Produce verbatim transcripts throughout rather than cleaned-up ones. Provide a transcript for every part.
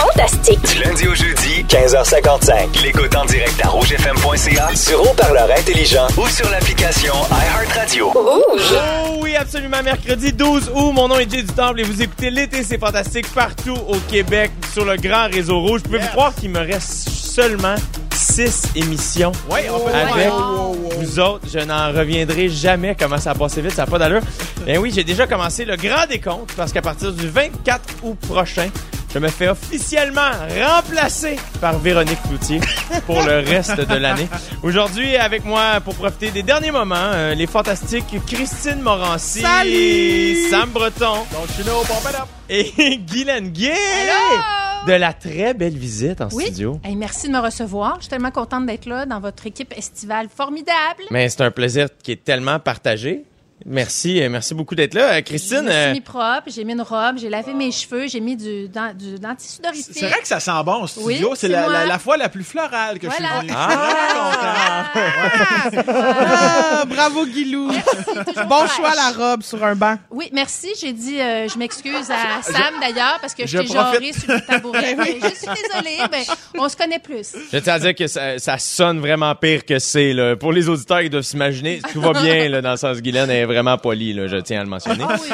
fantastique. Du lundi au jeudi, quinze heures cinquante-cinq. L'écoute en direct à rouge f m point c a, sur haut-parleur intelligent ou sur l'application iHeartRadio. Rouge! Oh oui, absolument, mercredi douze août. Mon nom est Jay Dutemple et vous écoutez L'été, c'est fantastique partout au Québec sur le grand réseau Rouge. Vous pouvez vous croire qu'il me reste seulement six émissions ouais, on peut avec wow. vous autres. Je n'en reviendrai jamais comment ça a passé vite, ça n'a pas d'allure. Ben oui, j'ai déjà commencé le grand décompte parce qu'à partir du vingt-quatre août prochain, je me fais officiellement remplacer par Véronique Floutier pour le reste de l'année. Aujourd'hui, avec moi, pour profiter des derniers moments, euh, les fantastiques Christine Morency, salut! Sam Breton, Don't you know, pump it up, et Guylaine Guy. De la très belle visite en oui. studio. Hey, merci de me recevoir. Je suis tellement contente d'être là dans votre équipe estivale formidable. Mais c'est un plaisir qui est tellement partagé. Merci, merci beaucoup d'être là. Christine... Je me suis mis propre, j'ai mis une robe, j'ai lavé oh. mes cheveux, j'ai mis du, dans, du dentisudorifique. C'est vrai que ça sent bon, ce studio. Oui, c'est la, la, la fois la plus florale que voilà. je suis venue. Ah! ah, ouais. ah bravo, Guilou. Merci, bon fraîche. Choix, la robe sur un banc. Oui, merci. J'ai dit, euh, je m'excuse à Sam, je, d'ailleurs, parce que je t'ai genré sur le tabouret. Je suis désolée, mais on se connaît plus. Je tiens à dire que ça, ça sonne vraiment pire que c'est. Là. Pour les auditeurs, ils doivent s'imaginer, tout va bien là, dans le sens Guylaine est vraiment poli, là, je tiens à le mentionner. Ah oui,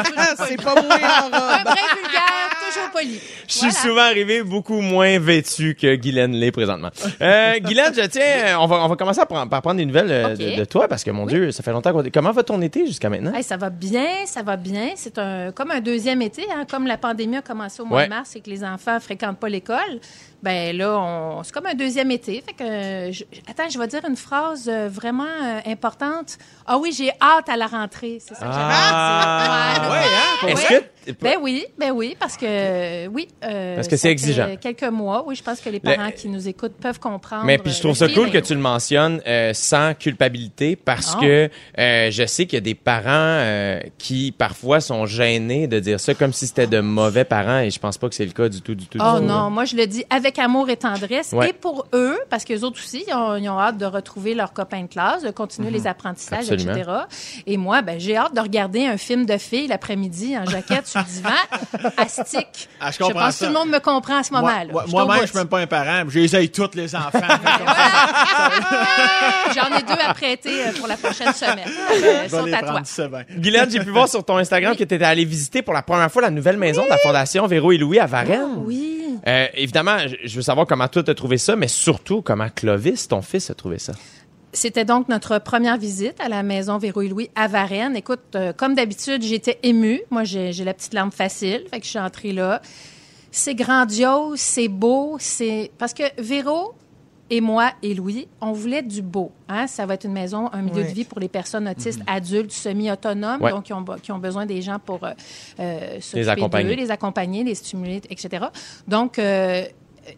c'est pas mouillé en robe. Un vrai vulgaire, toujours poli. Je suis voilà. souvent arrivé beaucoup moins vêtu que Guylaine l'est présentement. Euh, Guylaine, je tiens, on va, on va commencer par prendre des nouvelles okay. de, de toi parce que, mon oui. Dieu, ça fait longtemps qu'on... Comment va ton été jusqu'à maintenant? Hey, ça va bien, ça va bien. C'est un, comme un deuxième été, hein, comme la pandémie a commencé au mois ouais. de mars et que les enfants fréquentent pas l'école. Ben là, on, c'est comme un deuxième été. Fait que, je, attends, je vais dire une phrase vraiment euh, importante. Ah oui, j'ai hâte à la rentrée. C'est ça que ah, j'ai hâte. Ouais, ouais, hein? Est-ce ouais. que... Ben oui, ben oui, parce que... Oui. Euh, parce que c'est exigeant. Quelques mois, oui, je pense que les parents le... qui nous écoutent peuvent comprendre. Mais puis je trouve ça cool que tu le mentionnes euh, sans culpabilité parce oh. que euh, je sais qu'il y a des parents euh, qui, parfois, sont gênés de dire ça comme si c'était de mauvais parents et je pense pas que c'est le cas du tout, du tout. Oh du non, tout. Moi, je le dis avec amour et tendresse, ouais. et pour eux, parce qu'eux autres aussi, ils ont, ils ont hâte de retrouver leurs copains de classe, de continuer mmh. les apprentissages, absolument. et cetera. Et moi, ben, j'ai hâte de regarder un film de filles l'après-midi en jaquette sur le divan, à stick. Ah, je, je pense ça. Que tout le monde me comprend à ce moment-là. Moi, moi-même, je suis même pas un parent, je les aille toutes les enfants. J'en ai deux à prêter pour la prochaine semaine. Ils sont à toi. Guylaine, j'ai pu voir sur ton Instagram oui. que tu étais allée visiter pour la première fois la nouvelle maison oui. de la Fondation Véro et Louis à Varennes. Oh, oui. Euh, évidemment, je veux savoir comment toi t'as trouvé ça, mais surtout comment Clovis, ton fils, a trouvé ça. C'était donc notre première visite à la maison Véro et Louis à Varennes. Écoute, euh, comme d'habitude, j'étais émue. Moi, j'ai, j'ai la petite larme facile, fait que je suis entrée là. C'est grandiose, c'est beau, c'est... Parce que Véro... Et moi et Louis, on voulait du beau. Hein? Ça va être une maison, un milieu oui. de vie pour les personnes autistes, mm-hmm. adultes, semi-autonomes, ouais. donc qui ont, qui ont besoin des gens pour euh, euh, s'occuper d'eux, les accompagner, les stimuler, et cetera. Donc, euh,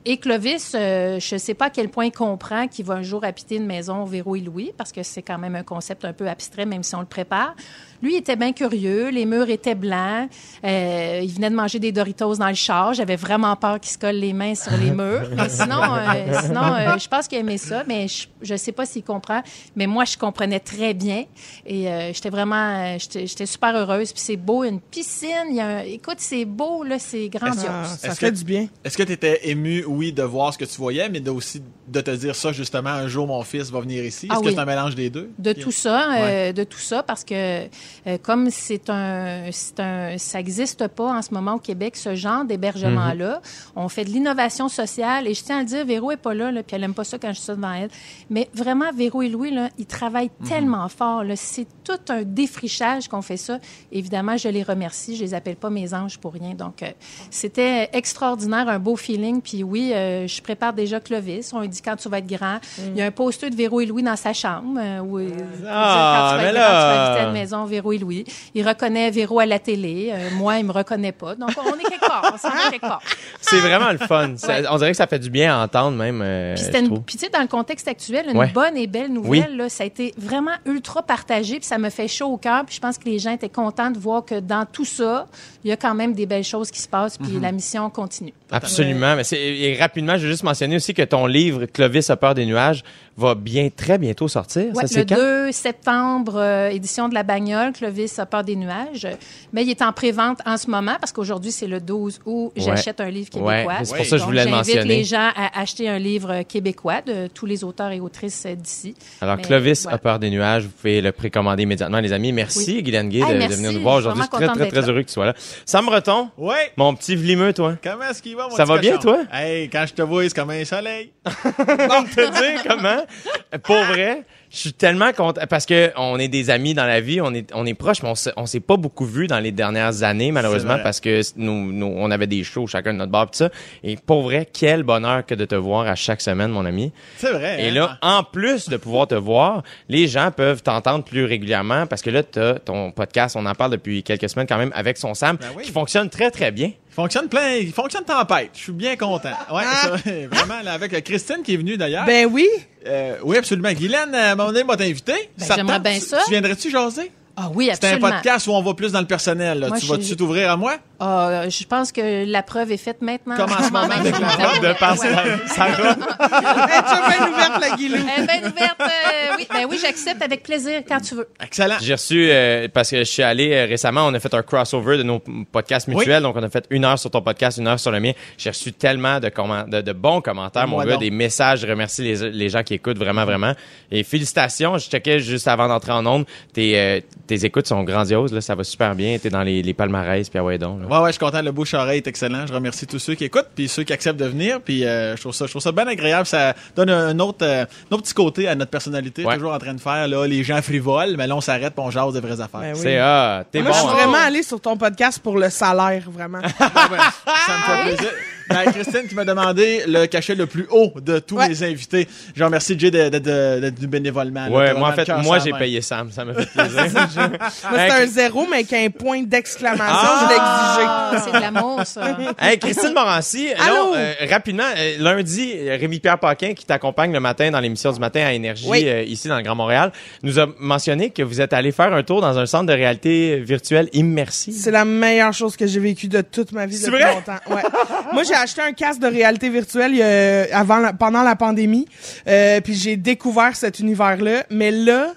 et Clovis, euh, je ne sais pas à quel point il comprend qu'il va un jour habiter une maison Véro et Louis, parce que c'est quand même un concept un peu abstrait, même si on le prépare. Lui, il était bien curieux. Les murs étaient blancs. Euh, il venait de manger des Doritos dans le char. J'avais vraiment peur qu'il se colle les mains sur les murs. Mais sinon, euh, sinon euh, je pense qu'il aimait ça, mais je ne sais pas s'il comprend. Mais moi, je comprenais très bien. Et euh, j'étais vraiment... J'étais, j'étais super heureuse. Puis c'est beau, une piscine. Il y a un... Écoute, c'est beau, là, c'est grandiose. Ah, ça fait du bien. Est-ce que tu étais émue, oui, de voir ce que tu voyais, mais de aussi de te dire ça, justement, un jour, mon fils va venir ici? Est-ce ah, oui. que c'est un mélange des deux? De Puis, tout ça, ouais. euh, de tout ça, parce que... Euh, comme c'est un, c'est un, ça n'existe pas en ce moment au Québec, ce genre d'hébergement-là. Mm-hmm. On fait de l'innovation sociale. Et je tiens à le dire, Véro n'est pas là, là puis elle n'aime pas ça quand je suis devant elle. Mais vraiment, Véro et Louis, là, ils travaillent mm-hmm. tellement fort. Là, c'est tout un défrichage qu'on fait ça. Évidemment, je les remercie. Je ne les appelle pas mes anges pour rien. Donc, euh, c'était extraordinaire, un beau feeling. Puis oui, euh, je prépare déjà Clovis. On lui dit quand tu vas être grand. Mm-hmm. Il y a un poster de Véro et Louis dans sa chambre. Euh, où, ah, quand tu vas être grand, tu vas habiter à la maison, Véro et Louis. Il reconnaît Véro à la télé. Euh, moi, il me reconnaît pas. Donc, on est quelque part. On s'en est quelque part. C'est vraiment le fun. Ça, ouais. On dirait que ça fait du bien à entendre, même. Euh, Puis, tu sais, dans le contexte actuel, une ouais. bonne et belle nouvelle, oui. là, ça a été vraiment ultra partagé. Puis, ça me fait chaud au cœur. Puis, je pense que les gens étaient contents de voir que dans tout ça, il y a quand même des belles choses qui se passent. Puis, mm-hmm. la mission continue. Absolument. Ouais. Mais c'est, et rapidement, je veux juste mentionner aussi que ton livre Clovis A peur des nuages va bien très bientôt sortir. Ouais, ça, c'est le quand? deux septembre, euh, édition de la bagnole, Clovis A peur des nuages. Mais il est en pré-vente en ce moment parce qu'aujourd'hui, c'est le douze août, ouais. J'achète un livre québécois. Ouais, c'est pour ça que je voulais le mentionner. J'invite les gens à acheter un livre québécois de tous les auteurs et autrices d'ici. Alors, mais, Clovis voilà. A peur des nuages, vous pouvez le précommander immédiatement, les amis. Merci, oui. Guylaine Guy, hey, de, de venir nous voir aujourd'hui. Je suis très, très, très là. Heureux que tu sois là. Sam Breton, oui. Mon petit vlimeux, toi. Comment est-ce qu'il va, mon ça petit Ça va bien, cochon? Toi? Hey, quand je te vois, c'est comme un soleil. On te dire comment. Pour vrai, je suis tellement content parce que on est des amis dans la vie, on est on est proches, mais on s'est, on s'est pas beaucoup vus dans les dernières années malheureusement parce que nous, nous on avait des shows chacun de notre bord pis ça. Et pour vrai, quel bonheur que de te voir à chaque semaine, mon ami. C'est vrai. Et hein? Là, en plus de pouvoir te voir, les gens peuvent t'entendre plus régulièrement parce que là t'as ton podcast, on en parle depuis quelques semaines quand même avec son Sam, ben oui. Qui fonctionne très très bien. Fonctionne plein, il fonctionne tempête. Je suis bien content. Ouais, ah! Ça, vraiment là, avec Christine qui est venue d'ailleurs. Ben oui. Euh, oui, absolument. Guylaine, à un moment donné, m'a t'invité. Ben, j'aimerais bien ça. Tu viendrais-tu jaser? Ah oui, absolument. C'est un podcast où on va plus dans le personnel. Là. Moi, tu vas-tu je... t'ouvrir à moi? Euh, je pense que la preuve est faite maintenant. Commence maintenant avec la preuve de passer Sarah. Elle est bien ouverte, la Guilou. Elle est bien ouverte. Euh, oui. Ben oui, j'accepte avec plaisir quand tu veux. Excellent. J'ai reçu, euh, parce que je suis allé euh, récemment, on a fait un crossover de nos podcasts mutuels. Oui. Donc, on a fait une heure sur ton podcast, une heure sur le mien. J'ai reçu tellement de, comment- de, de bons commentaires, moi mon gars, des messages. Je remercie les, les gens qui écoutent vraiment, vraiment. Et félicitations. Je checkais juste avant d'entrer en ondes. T'es... Euh, Tes écoutes sont grandioses, là, ça va super bien. T'es dans les, les palmarès, puis ah ouais, donc. Ouais, ouais, je suis content. Le bouche-oreille est excellent. Je remercie tous ceux qui écoutent, puis ceux qui acceptent de venir. Puis euh, je trouve ça, je trouve ça bien agréable. Ça donne un autre, euh, un autre petit côté à notre personnalité. Ouais. Toujours en train de faire là, les gens frivoles, mais là on s'arrête, puis on jase des vraies affaires. Ben oui. C'est ah, t'es moi, bon. Moi, je suis vraiment allé sur ton podcast pour le salaire, vraiment. Ouais, ben, ça me fait plaisir. Ben, Christine qui m'a demandé le cachet le plus haut de tous ouais. les invités. Je remercie Jay de, de, de, de, du bénévolement. Ouais, moi, en fait, moi, j'ai même. Payé Sam. Ça m'a fait plaisir. Moi, c'est un zéro, mais avec un point d'exclamation. Ah, je l'ai exigé. C'est de l'amour, ça. Hey, Christine Morency, là, euh, rapidement, euh, lundi, Rémi-Pierre Paquin, qui t'accompagne le matin dans l'émission du matin à Énergie, oui. euh, ici dans le Grand Montréal, nous a mentionné que vous êtes allé faire un tour dans un centre de réalité virtuelle immersive. C'est la meilleure chose que j'ai vécue de toute ma vie c'est depuis vrai? Longtemps. Ouais. Moi, j'ai acheté un casque de réalité virtuelle euh, avant la, pendant la pandémie, euh, puis j'ai découvert cet univers-là. Mais là,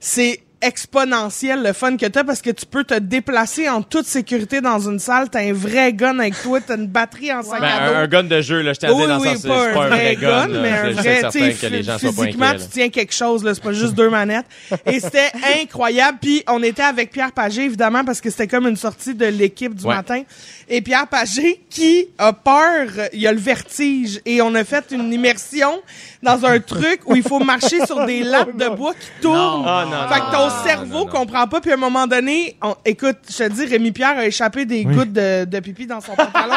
c'est exponentiel le fun que t'as parce que tu peux te déplacer en toute sécurité dans une salle, t'as un vrai gun avec toi, t'as une batterie en sac ben, à dos. Un, un gun de jeu, là, je t'ai oui, dit dans oui, le sens, pas c'est pas un vrai gun, gun là, mais un vrai, tu sais, physiquement, tu tiens quelque chose, là, c'est pas juste deux manettes. Et c'était incroyable, puis on était avec Pierre Pagé, évidemment, parce que c'était comme une sortie de l'équipe du ouais. matin. Et Pierre Pagé, qui a peur, il a le vertige, et on a fait une immersion dans un truc où il faut marcher sur des lattes de bois qui tournent. Non, non, fait que ton cerveau non, non, non. comprend pas, puis à un moment donné, on, écoute, je te dis, Rémi-Pierre a échappé des oui. gouttes de, de pipi dans son pantalon.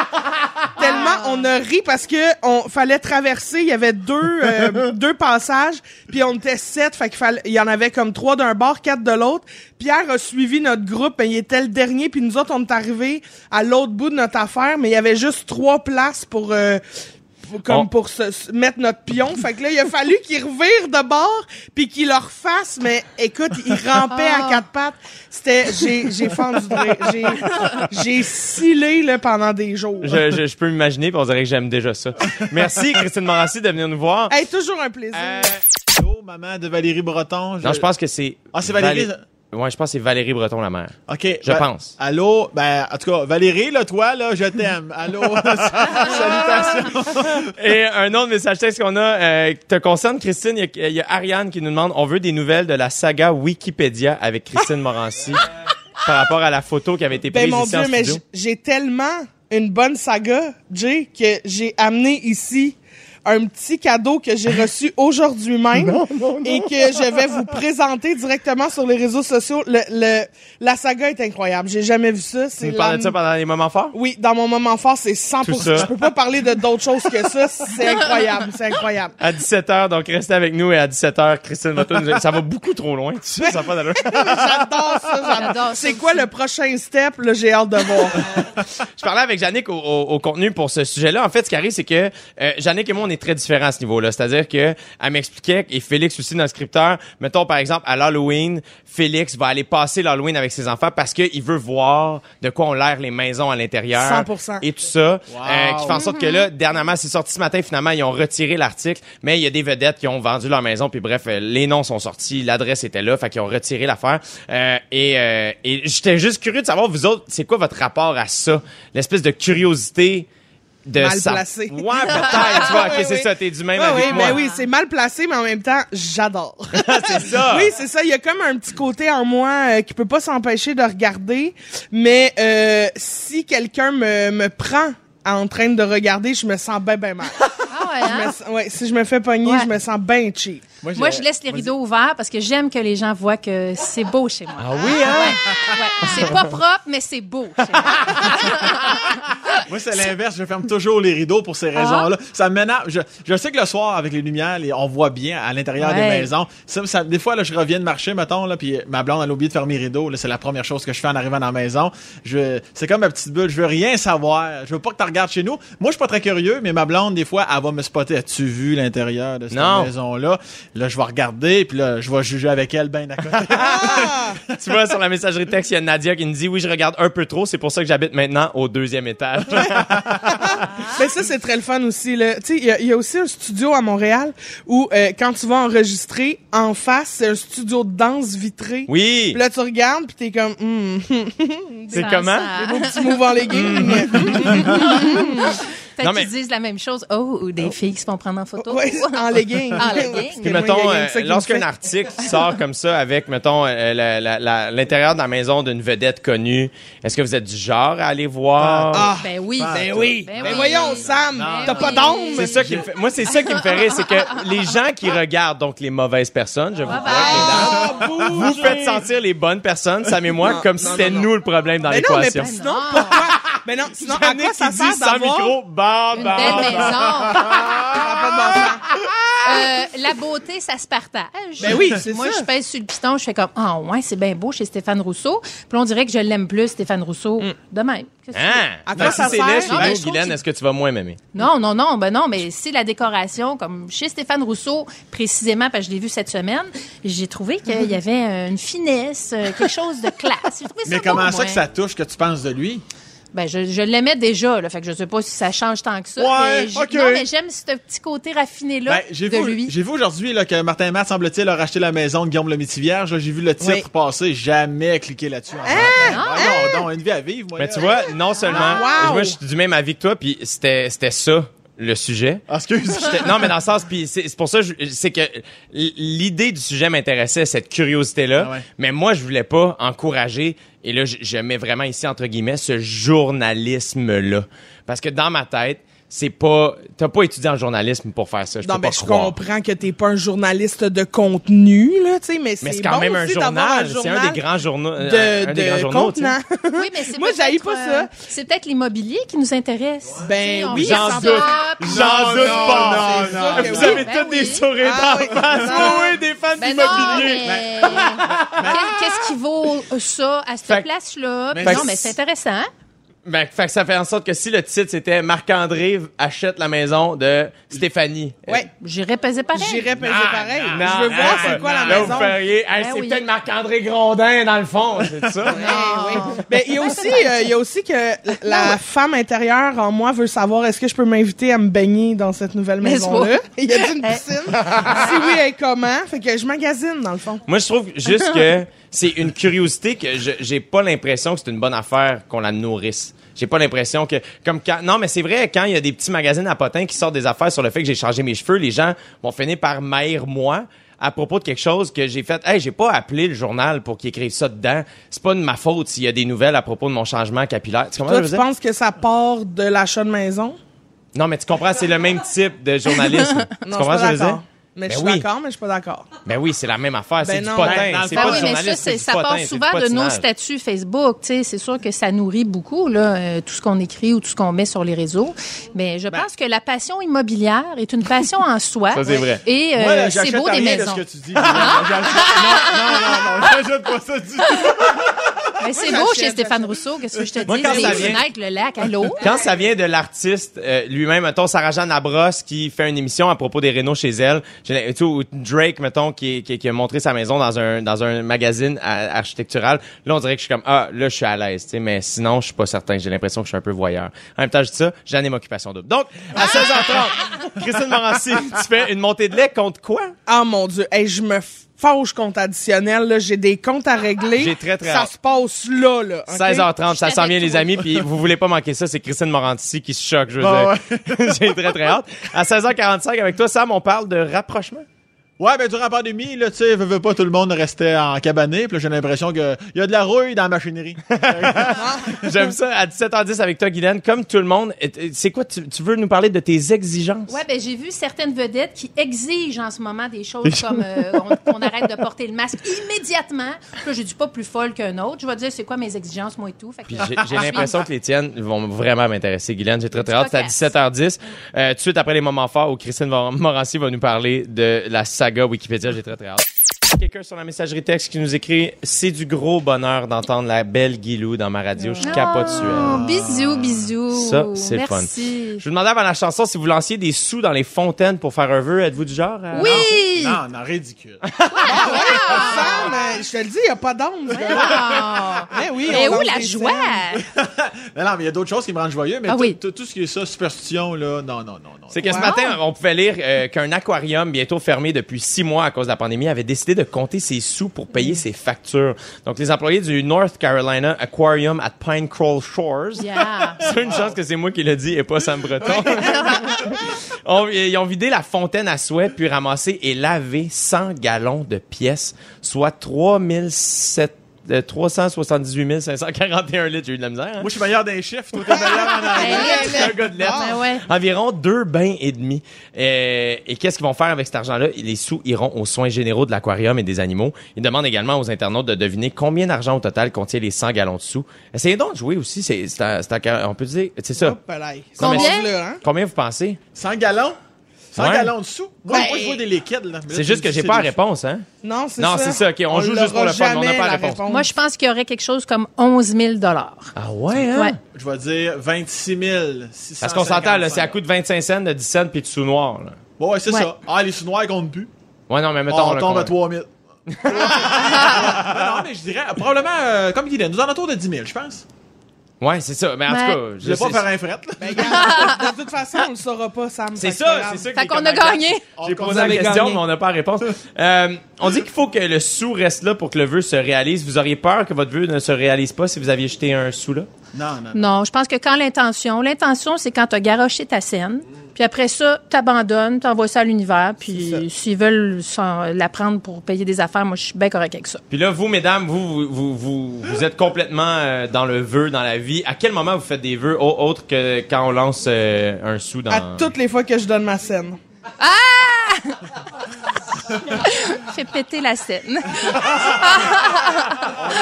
Tellement on a ri parce que on fallait traverser, il y avait deux euh, deux passages, puis on était sept, fait qu'il fallait, il y en avait comme trois d'un bord, quatre de l'autre. Pierre a suivi notre groupe, ben, il était le dernier, puis nous autres, on est arrivés à l'autre bout de notre affaire, mais il y avait juste trois places pour... Euh, comme on... pour se, se mettre notre pion. Fait que là, il a fallu qu'il revire de bord puis qu'il leur fasse. Mais écoute, il rampait ah. à quatre pattes. C'était... J'ai, j'ai fendu de rire. J'ai, j'ai scillé là, pendant des jours. Je, je, je peux m'imaginer puis on dirait que j'aime déjà ça. Merci, Christine Morency, de venir nous voir. Hey, toujours un plaisir. Euh... Oh, maman de Valérie Breton. Je... Non, je pense que c'est... Ah, c'est Valérie... Valé... Ouais, je pense que c'est Valérie Breton, la mère. OK. Je va- pense. Allô? Ben, en tout cas, Valérie, là, toi, là, je t'aime. Allô? Salutations. Et un autre message texte qu'on a, euh, te concerne, Christine, il y, y a Ariane qui nous demande, on veut des nouvelles de la saga Wikipédia avec Christine Morency par rapport à la photo qui avait été prise ben, ici Dieu, en studio. Ben, mon Dieu, mais j'ai tellement une bonne saga, Jay, que j'ai amené ici... un petit cadeau que j'ai reçu aujourd'hui même non, non, non. et que je vais vous présenter directement sur les réseaux sociaux. Le, le, la saga est incroyable. J'ai jamais vu ça. C'est tu me parlais de ça pendant les moments forts? Oui, dans mon moment fort, c'est cent pour cent. Je peux pas parler de d'autres choses que ça. C'est incroyable. C'est incroyable. À dix-sept heures, donc restez avec nous. Et à dix-sept heures, Christine Morency nous a... Ça va beaucoup trop loin. Tu sais, ça pas d'allure. J'adore ça. J'adore. J'adore c'est ça quoi aussi. Le prochain step? Là, j'ai hâte de voir. Je parlais avec Jannick au, au, au contenu pour ce sujet-là. En fait, ce qui arrive, c'est que euh, Jannick et moi, on est est très différent à ce niveau-là. C'est-à-dire que elle m'expliquait, et Félix aussi, notre scripteur, mettons par exemple à l'Halloween, Félix va aller passer l'Halloween avec ses enfants parce qu'il veut voir de quoi ont l'air les maisons à l'intérieur. cent pour cent Et tout ça, wow. euh, qui fait en sorte mm-hmm. que là, dernièrement, c'est sorti ce matin, finalement, ils ont retiré l'article, mais il y a des vedettes qui ont vendu leur maison, puis bref, les noms sont sortis, l'adresse était là, fait qu'ils ont retiré l'affaire. Euh, et, euh, et j'étais juste curieux de savoir, vous autres, c'est quoi votre rapport à ça? L'espèce de curiosité... De mal sa... placé. Ouais, peut-être, tu vois, okay, oui, c'est oui. ça, t'es du même oui, avec oui, moi. Oui, c'est mal placé, mais en même temps, j'adore. C'est ça. Oui, c'est ça, il y a comme un petit côté en moi euh, qui peut pas s'empêcher de regarder, mais euh, si quelqu'un me, me prend en train de regarder, je me sens bien, bien mal. Ouais, hein? je me, ouais, si je me fais pogner, ouais. je me sens bien cheap. Moi, moi, je laisse les rideaux ouverts parce que j'aime que les gens voient que c'est beau chez moi. Ah oui, hein? Ouais. Ouais. C'est pas propre, mais c'est beau chez moi. Moi, c'est l'inverse. Je ferme toujours les rideaux pour ces raisons-là. Ah. Ça m'énerve. Je, je sais que le soir, avec les lumières, les, on voit bien à l'intérieur ouais. des maisons. Ça, ça, des fois, là, je reviens de marcher, mettons, là, puis ma blonde, elle a oublié de fermer les rideaux. Là, c'est la première chose que je fais en arrivant dans la maison. Je, c'est comme ma petite bulle. Je veux rien savoir. Je veux pas que tu regardes chez nous. Moi, je suis pas très curieux, mais ma blonde, des fois, elle va me spotter. As-tu vu l'intérieur de cette non. maison-là? Là, je vais regarder, puis là, je vais juger avec elle ben à côté. Ah! Tu vois, sur la messagerie texte, il y a Nadia qui me dit « Oui, je regarde un peu trop, c'est pour ça que j'habite maintenant au deuxième étage. » Mais ça, c'est très le fun aussi. Tu sais, il y, y a aussi un studio à Montréal où, euh, quand tu vas enregistrer, en face, c'est un studio de danse vitré. Oui! Puis là, tu regardes, puis t'es comme... Mm. C'est ça, comment? Ça. Des beaux petits mouvements légués. Peut-être mais... qu'ils disent la même chose. Oh, ou des oh. filles qui se font prendre en photo. Ouais, en legging. En legging. Puis, mettons, euh, lorsqu'un article sort comme ça avec, mettons, euh, la, la, la, l'intérieur de la maison d'une vedette connue, est-ce que vous êtes du genre à aller voir? Ah, ben oui. Ben oui. Ben, ben, oui. ben voyons, Sam, non, t'as oui. pas d'ombre. C'est ça qui me fait... Moi, c'est ça qui me fait rire, c'est que les gens qui regardent, donc les mauvaises personnes, je vous crois, mesdames, vous faites sentir les bonnes personnes, Sam et moi, non, comme non, si c'était non, nous non. le problème dans mais l'équation. Non, mais sinon, pourquoi? Mais non, sinon, à quoi ça sert d'avoir... micro, bam, bam, une belle maison. euh, la beauté, ça se partage. Ben oui, c'est Moi, ça. Je pèse sur le piston, je fais comme, ah oh, ouais, c'est bien beau chez Stéphane Rousseau. Puis on dirait que je l'aime plus, Stéphane Rousseau, mm. de même. Hein? À quoi ça sert? Si c'est laid chez nous, Guylaine, est-ce que tu vas moins m'aimer? Non, non, non, ben non, mais c'est la décoration, comme chez Stéphane Rousseau, précisément, parce que je l'ai vu cette semaine, j'ai trouvé qu'il y avait une finesse, quelque chose de classe. J'ai trouvé ça mais beau, comment ça moi. Que ça touche que tu penses de lui? Ben, je, je l'aimais déjà, là. Fait que je sais pas si ça change tant que ça. Ouais, mais j- okay. Non, mais j'aime ce petit côté raffiné-là ben, de vu, lui. J'ai vu aujourd'hui, là, que Martin Matt, semble-t-il, a racheté la maison de Guillaume Le Métivier. J'ai vu le titre oui. passer. Jamais cliqué là-dessus. Ah, ah, ah, non, non, une vie à vivre, moi. Mais là. Tu vois, non seulement, ah, wow. moi, je suis du même avis que toi, puis c'était, c'était ça. Le sujet. Ah, excuse. Non, mais dans le sens, puis c'est, c'est pour ça, je, c'est que l'idée du sujet m'intéressait, cette curiosité-là. Ah ouais. Mais moi, je voulais pas encourager, et là, je, je mets vraiment ici, entre guillemets, ce journalisme-là. Parce que dans ma tête, c'est pas, t'as pas étudié en journalisme pour faire ça. Je non, peux mais pas je croire. Comprends que t'es pas un journaliste de contenu, là, tu sais, mais c'est, mais c'est quand bon même un journal, un journal. C'est un des grands journaux. De, un, un des de grands journaux, contenant. Oui, mais c'est moi, j'haïs pas ça. Euh, c'est peut-être l'immobilier qui nous intéresse. Ben tu sais, oui, j'en doute. J'en doute pas. Non, non, non. Vous oui, avez ben tous oui. des sourires ah, d'en face. Oui, ah, oui, des fans ben d'immobilier. Non, mais... Qu'est-ce qui vaut ça à cette place-là? Non, mais c'est intéressant. Ben, fait que ça fait en sorte que si le titre c'était Marc-André achète la maison de Stéphanie. Ouais, j'irais peser pareil. J'irais peser non, pareil. Non, je veux non, voir c'est quoi non, la là maison. Vous feriez, hey, ben c'est oui. peut-être Marc-André Grondin dans le fond, c'est ça. Oui, oui. Ben il y a aussi euh, il y a aussi que la non, ouais. femme intérieure en moi veut savoir est-ce que je peux m'inviter à me baigner dans cette nouvelle maison là. Il y a une piscine. Si oui, elle comment? Fait que je magasine dans le fond. Moi je trouve juste que c'est une curiosité que je, j'ai pas l'impression que c'est une bonne affaire qu'on la nourrisse. J'ai pas l'impression que comme quand non mais c'est vrai quand il y a des petits magazines à potins qui sortent des affaires sur le fait que j'ai changé mes cheveux, les gens vont finir par m'haïr moi à propos de quelque chose que j'ai fait. Hey, j'ai pas appelé le journal pour qu'ils écrivent ça dedans. C'est pas de ma faute s'il y a des nouvelles à propos de mon changement capillaire. Tu comprends Toi, je veux tu dire? Penses que ça part de l'achat de maison? Non, mais tu comprends, c'est le même type de journalisme. Non, tu comprends ce que je veux dire? Mais ben je suis oui. d'accord, mais je suis pas d'accord. Ben oui, c'est la même affaire, ben c'est non, du potin, ben, c'est ben pas oui, du journalisme, ça, c'est, c'est du ça potin, part souvent de nos statuts Facebook, tu sais, c'est sûr que ça nourrit beaucoup là, euh, tout ce qu'on écrit ou tout ce qu'on met sur les réseaux, mais je ben. pense que la passion immobilière est une passion en soi. Ça c'est vrai. Et euh, moi, là, c'est beau des maisons. De ce que tu dis. Non, non, non, non, j'ajoute pas ça du tout. Mais c'est moi, beau chez Stéphane Rousseau, qu'est-ce que je te dis? Les fenêtres, le lac, à l'eau. Quand ça vient de l'artiste euh, lui-même, mettons, Sarah-Jeanne Labrosse qui fait une émission à propos des rénaux chez elle, ou Drake, mettons, qui, qui, qui a montré sa maison dans un, dans un magazine à, architectural, là, on dirait que je suis comme, ah, là, je suis à l'aise, tu sais, mais sinon, je suis pas certain. J'ai l'impression que je suis un peu voyeur. En même temps, je dis ça, j'en ai ma occupation double. Donc, à seize heures trente, Christine Morency, tu fais une montée de lait contre quoi? Ah, oh, mon Dieu, hey, je me fauche compte additionnel, là, j'ai des comptes à régler. J'ai très, très ça se passe là, là. Okay? seize heures trente, ça sent bien, les amis, puis vous voulez pas manquer ça, c'est Christine Morency qui se choque, je veux bon, dire. Ouais. J'ai très, très hâte. À seize heures quarante-cinq, avec toi, Sam, on parle de rapprochement. Ouais, ben durant la pandémie, là, tu sais, veux, veux pas, tout le monde restait en cabané, puis là, j'ai l'impression que il y a de la rouille dans la machinerie. J'aime ça. À dix-sept heures dix avec toi, Guylaine, comme tout le monde, c'est quoi, tu, tu veux nous parler de tes exigences? Ouais, ben j'ai vu certaines vedettes qui exigent en ce moment des choses comme euh, on, qu'on arrête de porter le masque immédiatement. Puis là, j'ai dit pas plus folle qu'un autre. Je vais te dire c'est quoi mes exigences, moi et tout. Fait que, puis j'ai, j'ai l'impression que les tiennes vont vraiment m'intéresser, Guylaine. J'ai très, très hâte. C'est à dix-sept heures dix. Euh, tout de suite après les moments forts où Christine Morency va nous parler de la saga Wikipédia, j'ai très, très hâte. Quelqu'un sur la messagerie texte qui nous écrit « C'est du gros bonheur d'entendre la belle Guilou dans ma radio. Je capote sur elle. » Bisous, bisous. Ça, c'est le fun. Je vous demandais avant la chanson si vous lanciez des sous dans les fontaines pour faire un vœu. Êtes-vous du genre? Euh, oui! Non, non, ridicule. Wow, wow. Sam, je te le dis, il n'y a pas d'onde. Wow. Mais oui, mais où la joie? Mais non, mais il y a d'autres choses qui me rendent joyeux, mais ah, tout, oui. tout, tout ce qui est ça, superstition, là, non, non, non. non. C'est que wow. ce matin, on pouvait lire euh, qu'un aquarium bientôt fermé depuis six mois à cause de la pandémie avait décidé de compter ses sous pour payer mmh. ses factures. Donc, les employés du North Carolina Aquarium at Pine Knoll Shores. Yeah. C'est une chance que c'est moi qui l'ai dit et pas Sam Breton. on, ils ont vidé la fontaine à souhait puis ramassé et lavé cent gallons de pièces, soit trois mille sept cents trois cent soixante-dix-huit mille cinq cent quarante et un litres, j'ai eu de la misère. Hein? Moi, je suis meilleur d'un chiffre, toi, t'es meilleur en anglais. Je suis un gars de lettres. Ah, ouais. Environ deux bains et demi. Et, et qu'est-ce qu'ils vont faire avec cet argent-là? Les sous iront aux soins généraux de l'aquarium et des animaux. Ils demandent également aux internautes de deviner combien d'argent au total contient les cent gallons de sous. Essayez donc de jouer aussi. C'est, c'est, un, c'est un, on peut dire, c'est ça. Combien? Combien vous pensez? cent gallons? cent gallons de sous? Moi, ben, moi, je vois des liquides, là. C'est là, juste que j'ai pas la réponse, hein? Non, c'est non, ça. Non, c'est ça. OK, on, on joue juste pour le fun, mais on n'a pas la réponse. réponse. Moi, je pense qu'il y aurait quelque chose comme onze mille dollars. Ah ouais, hein? Ouais. Je vais dire vingt-six mille six cent cinquante-cinq. Parce qu'on s'entend, là, c'est à coût de vingt-cinq cents, de dix cents, puis de sous noirs, là. Bon, ouais, c'est ouais. ça. Ah, les sous noirs, ils comptent plus. Ouais, non, mais mettons... On là, tombe à trois mille. Non, mais je dirais, probablement, euh, comme Guylaine, nous en autour de dix mille, je pense. Ouais, c'est ça. Mais en ouais. tout cas, je vais pas faire un fret. Ben, de toute façon, on le saura pas, Sam. C'est ça, c'est ça. Fait qu'on a gagné. J'ai posé la question, mais on n'a pas la réponse. euh, on dit qu'il faut que le sou reste là pour que le vœu se réalise. Vous auriez peur que votre vœu ne se réalise pas si vous aviez jeté un sou là? Non, non, non. Non, je pense que quand l'intention... L'intention, c'est quand t'as garoché ta scène. Puis après ça, t'abandonnes, t'envoies ça à l'univers. Puis s'ils veulent la prendre pour payer des affaires, moi, je suis bien correct avec ça. Puis là, vous, mesdames, vous, vous, vous, vous êtes complètement euh, dans le vœu, dans la vie. À quel moment vous faites des vœux autres que quand on lance euh, un sou dans... À toutes les fois que je donne ma scène. Ah! Fais péter la scène. On est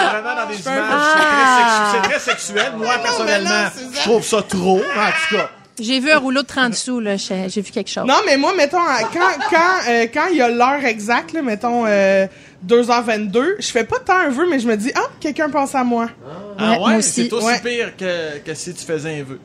vraiment dans des images. Ah. C'est, très sexu- c'est très sexuel. Moi, non, personnellement, là, je trouve ça trop. En tout cas... J'ai vu un rouleau de trente sous, là. J'ai, j'ai vu quelque chose. Non, mais moi, mettons, quand quand euh, quand il y a l'heure exacte, là, mettons euh, deux heures vingt-deux, je fais pas tant un vœu, mais je me dis, ah, quelqu'un pense à moi. Ah ouais, moi aussi. C'est aussi ouais. pire que, que si tu faisais un vœu.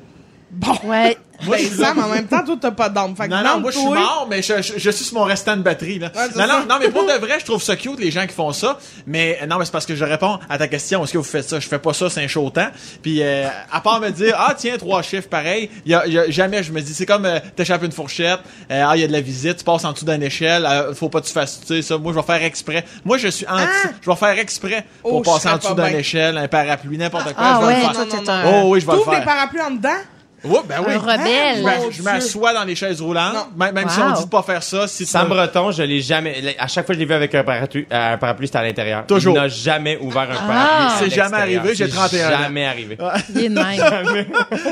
Bon. Ouais. Moi, ben, Sam, en même temps, toi, t'as pas d'âme. Fait que non, non, non, moi, je suis mort, mais je, je, je suis sur mon restant de batterie, là. Ouais, non, non, non, mais pour de vrai, je trouve ça cute, les gens qui font ça. Mais non, mais c'est parce que je réponds à ta question, est-ce que vous faites ça? Je fais pas ça, c'est un chaud temps. Puis, euh, à part me dire, ah, tiens, trois chiffres, pareil, y a, y a, jamais je me dis, c'est comme, euh, t'échappes une fourchette, euh, ah, il y a de la visite, tu passes en dessous d'une échelle, euh, faut pas que tu fasses, tu sais, ça. Moi, je vais faire exprès. Moi, je suis anti. Ah! Je vais faire exprès pour oh, passer en dessous d'une échelle, un parapluie, n'importe quoi. Ah, ouais, toi, t'es un... Oh, oui, je vais le faire. Tu ouvres les parapluie en dedans? Oh, ben oui. Un rebelle. Hein? Je m'assois dans les chaises roulantes, non. même wow. si on dit de pas faire ça. Si Sam Breton, je l'ai jamais. À chaque fois que je l'ai vu avec un parapluie, un parapluie, c'était à l'intérieur. Toujours. Il n'a jamais ouvert un parapluie. Ah. C'est jamais arrivé. J'ai trente et un. C'est jamais arrivé. Il est nice.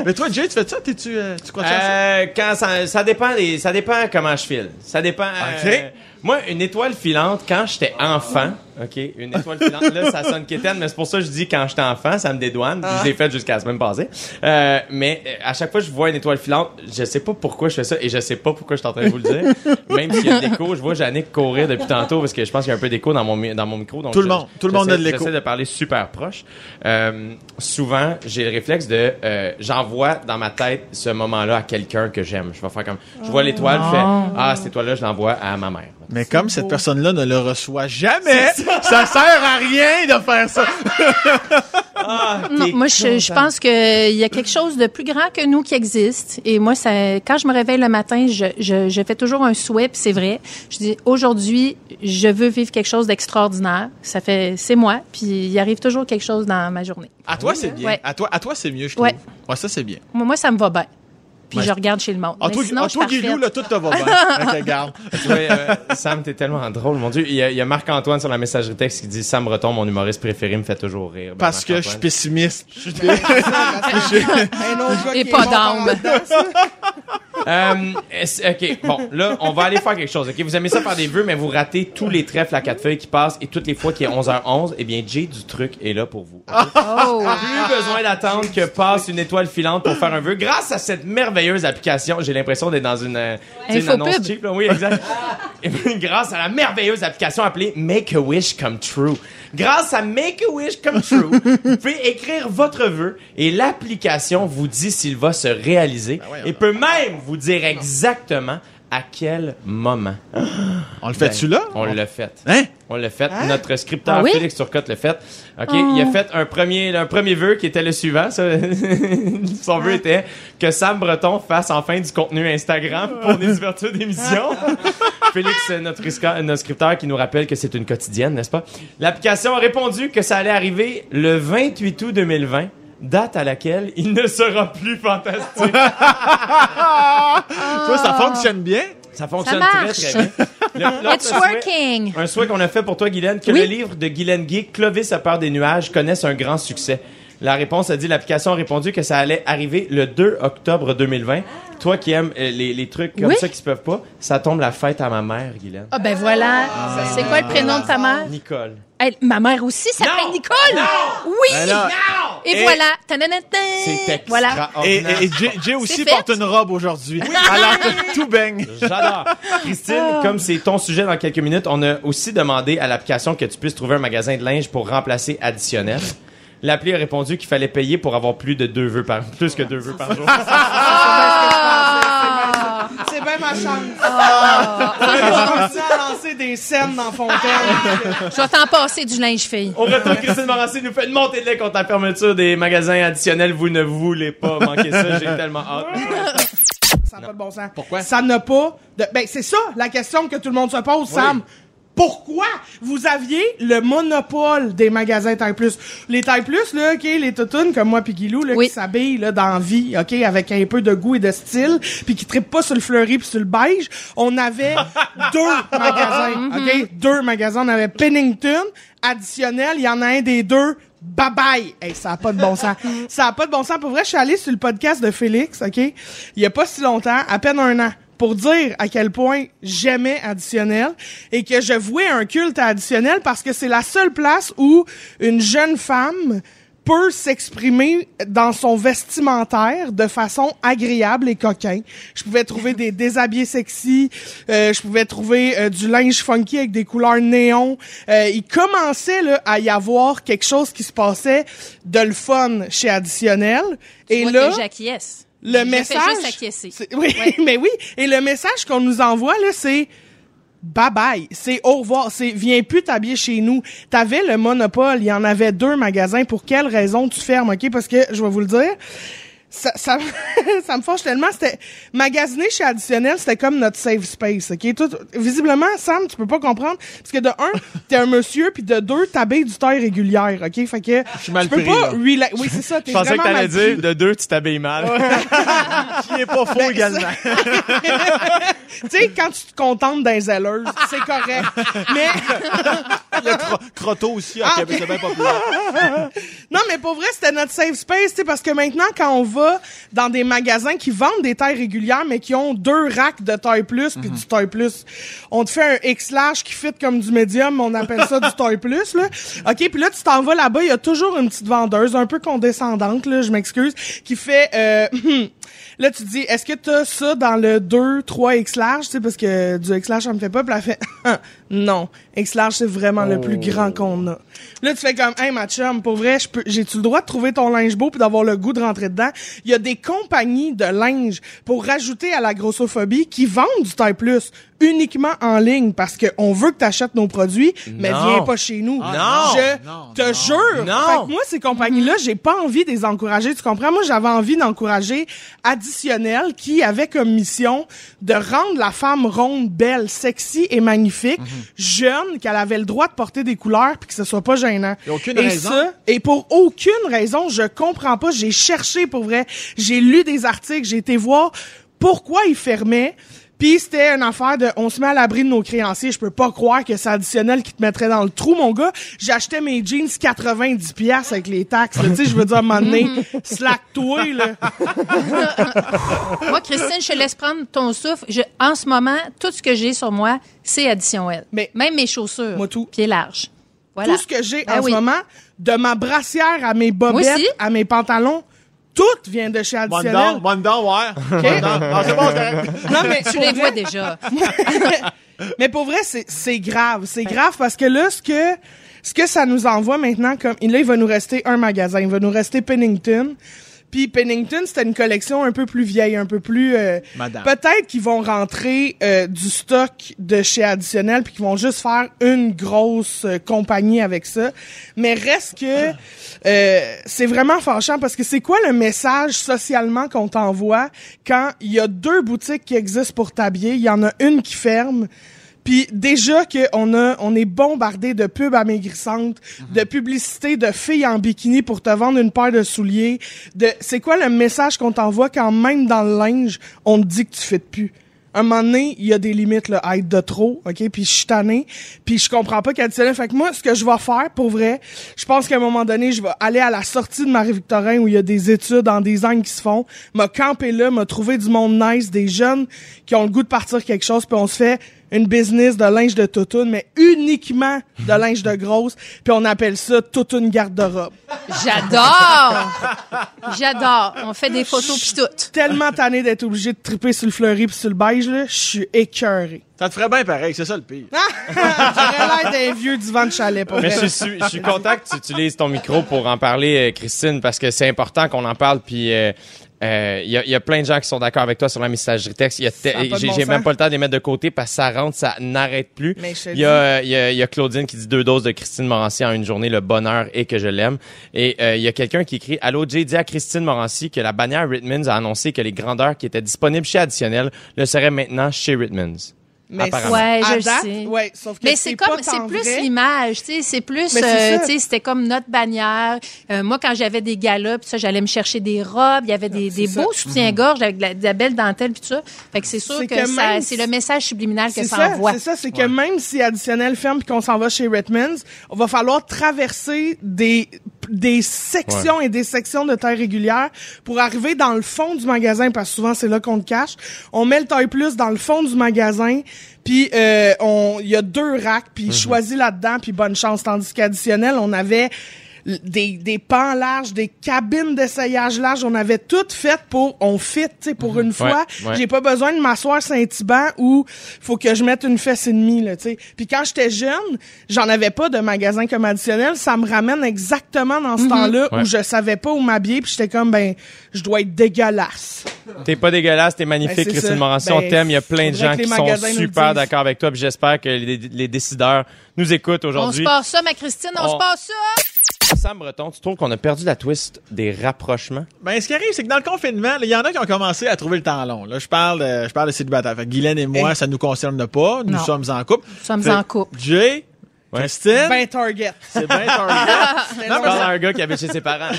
Mais toi, Jay, tu fais ça? T'es-tu, euh, tu crois euh, ça? Quand ça, ça dépend des, ça dépend comment je file. Ça dépend. Okay. Euh, Moi, une étoile filante, quand j'étais enfant, OK, une étoile filante, là, ça sonne quétaine, mais c'est pour ça que je dis quand j'étais enfant, ça me dédouane. Ah. Je l'ai fait jusqu'à la semaine passée. Euh, mais à chaque fois que je vois une étoile filante, je sais pas pourquoi je fais ça et je sais pas pourquoi je suis en train de vous le dire. Même s'il y a de l'écho, je vois Yannick courir depuis tantôt parce que je pense qu'il y a un peu d'écho dans mon, mi- dans mon micro. Donc tout le monde, tout le monde a de l'écho. J'essaie de parler super proche. Euh, souvent, j'ai le réflexe de... Euh, j'envoie dans ma tête ce moment-là à quelqu'un que j'aime. Je vais faire comme... Je vois l'étoile, je fais... Ah, cette étoile-là, je l'envoie à ma mère. Mais c'est comme beau. Cette personne-là ne le reçoit jamais, ça. ça sert à rien de faire ça. ah, non, moi, je, je pense qu'il y a quelque chose de plus grand que nous qui existe. Et moi, ça, quand je me réveille le matin, je, je, je fais toujours un souhait, puis c'est vrai. Je dis, aujourd'hui, je veux vivre quelque chose d'extraordinaire. Ça fait, c'est moi. Puis il arrive toujours quelque chose dans ma journée. À toi, oui, c'est hein? bien. Ouais. À toi, à toi, c'est mieux, je trouve. Ouais. ouais, ça, c'est bien. Moi, ça me va bien. Puis ouais. je regarde chez le monde. En toi, Guilou, là, tout te va bien. OK, garde. Ouais, euh, Sam, t'es tellement drôle, mon Dieu. Il y, a, il y a Marc-Antoine sur la messagerie texte qui dit « Sam Breton, mon humoriste préféré, me fait toujours rire. » Parce ben, que je suis pessimiste. Je suis Et pas d'âme. um, OK, bon, là, on va aller faire quelque chose. OK, vous aimez ça par des vœux, mais vous ratez tous les trèfles à quatre feuilles qui passent et toutes les fois qu'il est onze heures onze, eh bien, Jay Dutemple est là pour vous. Okay? Oh. Plus besoin d'attendre que passe une étoile filante pour faire un vœu. Grâce à cette merveilleuse application. J'ai l'impression d'être dans une, euh, une annonce cheap. Là. Oui, exact. Et puis, grâce à la merveilleuse application appelée Make a Wish Come True. Grâce à Make a Wish Come True, vous pouvez écrire votre vœu et l'application vous dit s'il va se réaliser ben ouais, et peut même vous dire exactement à quel moment. On le fait-tu ben, là? On, on l'a fait. Hein? On l'a fait. Hein? Notre scripteur ah oui? Félix Turcotte l'a fait. OK, oh. Il a fait un premier, un premier vœu qui était le suivant. Ça, son vœu était que Sam Breton fasse enfin du contenu Instagram pour des ouvertures d'émissions. Félix, notre, notre scripteur qui nous rappelle que c'est une quotidienne, n'est-ce pas? L'application a répondu que ça allait arriver le vingt-huit août deux mille vingt. Date à laquelle il ne sera plus fantastique. Tu vois, ça fonctionne bien. Ça fonctionne ça très, très bien. Le, It's working. Souhait, un souhait qu'on a fait pour toi, Guylaine, que oui? le livre de Guylaine Guy, Clovis A peur des nuages, connaisse un grand succès. La réponse a dit, l'application a répondu que ça allait arriver le deux octobre deux mille vingt. Toi qui aimes euh, les, les trucs comme oui? ça qui se peuvent pas, ça tombe la fête à ma mère, Guylaine. Ah ben voilà. Ah, c'est quoi le prénom de ta mère? Nicole. Elle, ma mère aussi s'appelle Nicole. Non, oui. Ben non. Et, et voilà. C'est voilà. Et, et, et Jay, Jay aussi porte une robe aujourd'hui. Oui. Alors tout baigne. J'adore. Christine, oh. comme c'est ton sujet dans quelques minutes, on a aussi demandé à l'application que tu puisses trouver un magasin de linge pour remplacer Additionnel. L'appli a répondu qu'il fallait payer pour avoir plus de deux vœux par plus que deux vœux par jour. C'est bien ma chance. Je continue à lancer des scènes dans Fontaine. Je vais t'en passer du linge, fille. Au retour, Christine Morency nous fait une montée de lait contre la fermeture des magasins additionnels. Vous ne voulez pas manquer ça. J'ai tellement hâte. Ça n'a pas de bon sens. Pourquoi? Ça n'a pas de... Ben, c'est ça la question que tout le monde se pose, oui. Sam. Pourquoi vous aviez le monopole des magasins Taille Plus? Les Taille Plus, là, OK, les toutounes comme moi puis Guilou, là, oui. qui s'habillent, là, dans vie, OK, avec un peu de goût et de style, puis qui trippent pas sur le fleuri puis sur le beige. On avait deux magasins, OK? Mm-hmm. Deux magasins. On avait Pennington, Additionnel, il y en a un des deux. Bye bye! Hey, ça a pas de bon sens. Ça a pas de bon sens. Pour vrai, je suis allée sur le podcast de Félix, OK? Il y a pas si longtemps, à peine un an. Pour dire à quel point j'aimais Additionnel et que je vouais un culte à Additionnel parce que c'est la seule place où une jeune femme peut s'exprimer dans son vestimentaire de façon agréable et coquin. Je pouvais trouver des déshabillés sexy, euh, je pouvais trouver euh, du linge funky avec des couleurs néon. Euh, il commençait là, à y avoir quelque chose qui se passait de le fun chez Additionnel. Et moi là, que j'acquiesce. Le je message, fais juste oui, ouais. mais oui, et le message qu'on nous envoie là, c'est bye bye, c'est au revoir, c'est viens plus t'habiller chez nous. T'avais le monopole, il y en avait deux magasins. Pour quelle raison tu fermes, ok? Parce que je vais vous le dire, ça, ça, ça me fâche tellement. C'était magasiner chez Additionnel, c'était comme notre safe space, ok? Tout, visiblement, Sam, tu peux pas comprendre parce que de un, t'es un monsieur, puis de deux, t'habilles du taille régulière, ok? Fait que je suis mal pris. Pas rela- oui, c'est ça. T'es je pensais que t'allais dire de deux, tu t'habilles mal. Qui est pas faux ben, également. Tu sais, quand tu te contentes d'un zèleuse, c'est correct. Mais le cro- crotto aussi, okay, ah, okay. C'est bien populaire. Non, mais pour vrai, c'était notre safe space, tu sais, parce que maintenant, quand on va vas dans des magasins qui vendent des tailles régulières, mais qui ont deux racks de taille plus puis mm-hmm. du taille plus. On te fait un X large qui fit comme du médium, on appelle ça du taille plus, là. OK, puis là, tu t'en vas là-bas, il y a toujours une petite vendeuse, un peu condescendante, là, je m'excuse, qui fait... Euh, là, tu te dis, est-ce que t'as ça dans le deux, trois X large, tu sais, parce que du X large, ça me fait pas, puis elle fait... Non, X large, c'est vraiment oh. le plus grand qu'on a. Là, tu fais comme, hey, ma chum, pour vrai, j'peux, j'ai-tu le droit de trouver ton linge beau puis d'avoir le goût de rentrer dedans? Il y a des compagnies de linge pour rajouter à la grossophobie qui vendent du taille plus uniquement en ligne parce que on veut que t'achètes nos produits, mais non. viens pas chez nous. Ah, non, je non, te non, jure. Non. Fait que moi, ces compagnies-là, j'ai pas envie de les encourager. Tu comprends? Moi, j'avais envie d'encourager Additionnel qui avait comme mission de rendre la femme ronde, belle, sexy et magnifique, mm-hmm. jeune, qu'elle avait le droit de porter des couleurs puis que ce soit pas gênant. Et aucune et raison. Ça, et pour aucune raison, je comprends pas. J'ai cherché pour vrai. J'ai lu des articles. J'ai été voir pourquoi ils fermaient. Pis c'était une affaire de, on se met à l'abri de nos créanciers. Je peux pas croire que c'est Additionnel qui te mettrait dans le trou, mon gars. J'achetais mes jeans quatre-vingt-dix piastres avec les taxes. Tu sais, je veux dire, à un moment donné, slack-toi, là. Moi, Christine, je te laisse prendre ton souffle. Je, en ce moment, tout ce que j'ai sur moi, c'est Additionnel. Mais même mes chaussures. Moi, tout. Pieds larges. Voilà. Tout ce que j'ai ben en oui. ce moment, de ma brassière à mes bobettes, à mes pantalons, tout vient de chez Additionnel. Bonne don, ouais. Okay. Non, c'est bon, c'est... non, mais tu les vois déjà. Mais pour vrai, c'est, c'est grave. C'est grave parce que là, ce que, ce que ça nous envoie maintenant, comme, là, il va nous rester un magasin. Il va nous rester Pennington. Puis Pennington, c'était une collection un peu plus vieille, un peu plus... Euh, Madame. Peut-être qu'ils vont rentrer euh, du stock de chez Additionnel puis qu'ils vont juste faire une grosse euh, compagnie avec ça. Mais reste que euh, c'est vraiment fâchant parce que c'est quoi le message socialement qu'on t'envoie quand il y a deux boutiques qui existent pour t'habiller, il y en a une qui ferme. Puis déjà qu'on a, on est bombardé de pubs amaigrissantes, mm-hmm. de publicités de filles en bikini pour te vendre une paire de souliers. De, c'est quoi le message qu'on t'envoie quand même dans le linge, on te dit que tu fais de plus? À un moment donné, il y a des limites, là, à être de trop, OK? Puis je suis tannée, puis je comprends pas qu'Additionnel. Fait que moi, ce que je vais faire, pour vrai, je pense qu'à un moment donné, je vais aller à la sortie de Marie-Victorin où il y a des études en design qui se font, m'a campé là, m'a trouvé du monde nice, des jeunes qui ont le goût de partir quelque chose, puis on se fait une business de linge de toutoune, mais uniquement de linge de grosse, puis on appelle ça toutoune garde-robe. J'adore! J'adore! On fait des photos pis tout. Je suis tellement tannée d'être obligée de triper sur le fleuri pis sur le beige, là, je suis écœurée. Ça te ferait bien pareil, c'est ça le pire. J'aurais l'air d'un vieux divan de chalet. Pour mais je suis, je suis content que tu utilises ton micro pour en parler, Christine, parce que c'est important qu'on en parle, puis... Euh, Il euh, y, y a plein de gens qui sont d'accord avec toi sur la messagerie texte. Y a te, a j'ai, bon j'ai même pas le temps de les mettre de côté parce que ça rentre, ça n'arrête plus. Il y, euh, y, a, y a Claudine qui dit deux doses de Christine Morency en une journée, le bonheur et que je l'aime. Et il euh, y a quelqu'un qui écrit « Allô, j'ai dit à Christine Morency que la bannière Ritmans a annoncé que les grandeurs qui étaient disponibles chez Additionnel le seraient maintenant chez Ritmans. » Mais ouais, je date, sais. Ouais, sauf que mais c'est, c'est comme c'est plus vrai. L'image, tu sais, c'est plus c'est euh, tu sais, c'était comme notre bannière. Euh, moi quand j'avais des galas, puis ça j'allais me chercher des robes, il y avait des, des beaux soutiens-gorge avec de la, de la belle dentelle puis tout ça. Fait que c'est sûr c'est que, que ça, c'est le message subliminal que ça, ça envoie. C'est ça, c'est que ouais. Même si Additionnel ferme puis qu'on s'en va chez Ritmans, on va falloir traverser des des sections ouais. et des sections de taille régulière pour arriver dans le fond du magasin parce que souvent c'est là qu'on le cache. On met le taille plus dans le fond du magasin. Puis euh, on il y a deux racks puis mm-hmm. choisis là-dedans puis bonne chance tandis qu'Additionnel on avait des des pans larges, des cabines d'essayage larges, on avait tout fait pour on fit, tu sais pour mm-hmm. une fois, ouais, ouais. J'ai pas besoin de m'asseoir Saint-Yban où faut que je mette une fesse et demie là, tu sais. Puis quand j'étais jeune, j'en avais pas de magasin comme Additionnel, ça me ramène exactement dans ce mm-hmm. temps-là ouais. où je savais pas où m'habiller puis j'étais comme ben je dois être dégueulasse. T'es pas dégueulasse, t'es magnifique, ben, Christine Morency, ben, on t'aime. Il y a plein de gens qui sont super d'accord avec toi. Puis j'espère que les, les décideurs nous écoutent aujourd'hui. On se passe ça, ma Christine, on, on... se passe ça! Sam Breton, tu trouves qu'on a perdu la twist des rapprochements? Ben, ce qui arrive, c'est que dans le confinement, il y en a qui ont commencé à trouver le temps long. Là, je parle de, je parle de célibataire. Fait que Guylaine et moi, et... ça nous concerne pas. Nous non. sommes en couple. Nous sommes fait en couple. Jay... Ouais. Christine? Ben target. C'est ben target. C'est non, parce... un gars qui habite chez ses parents.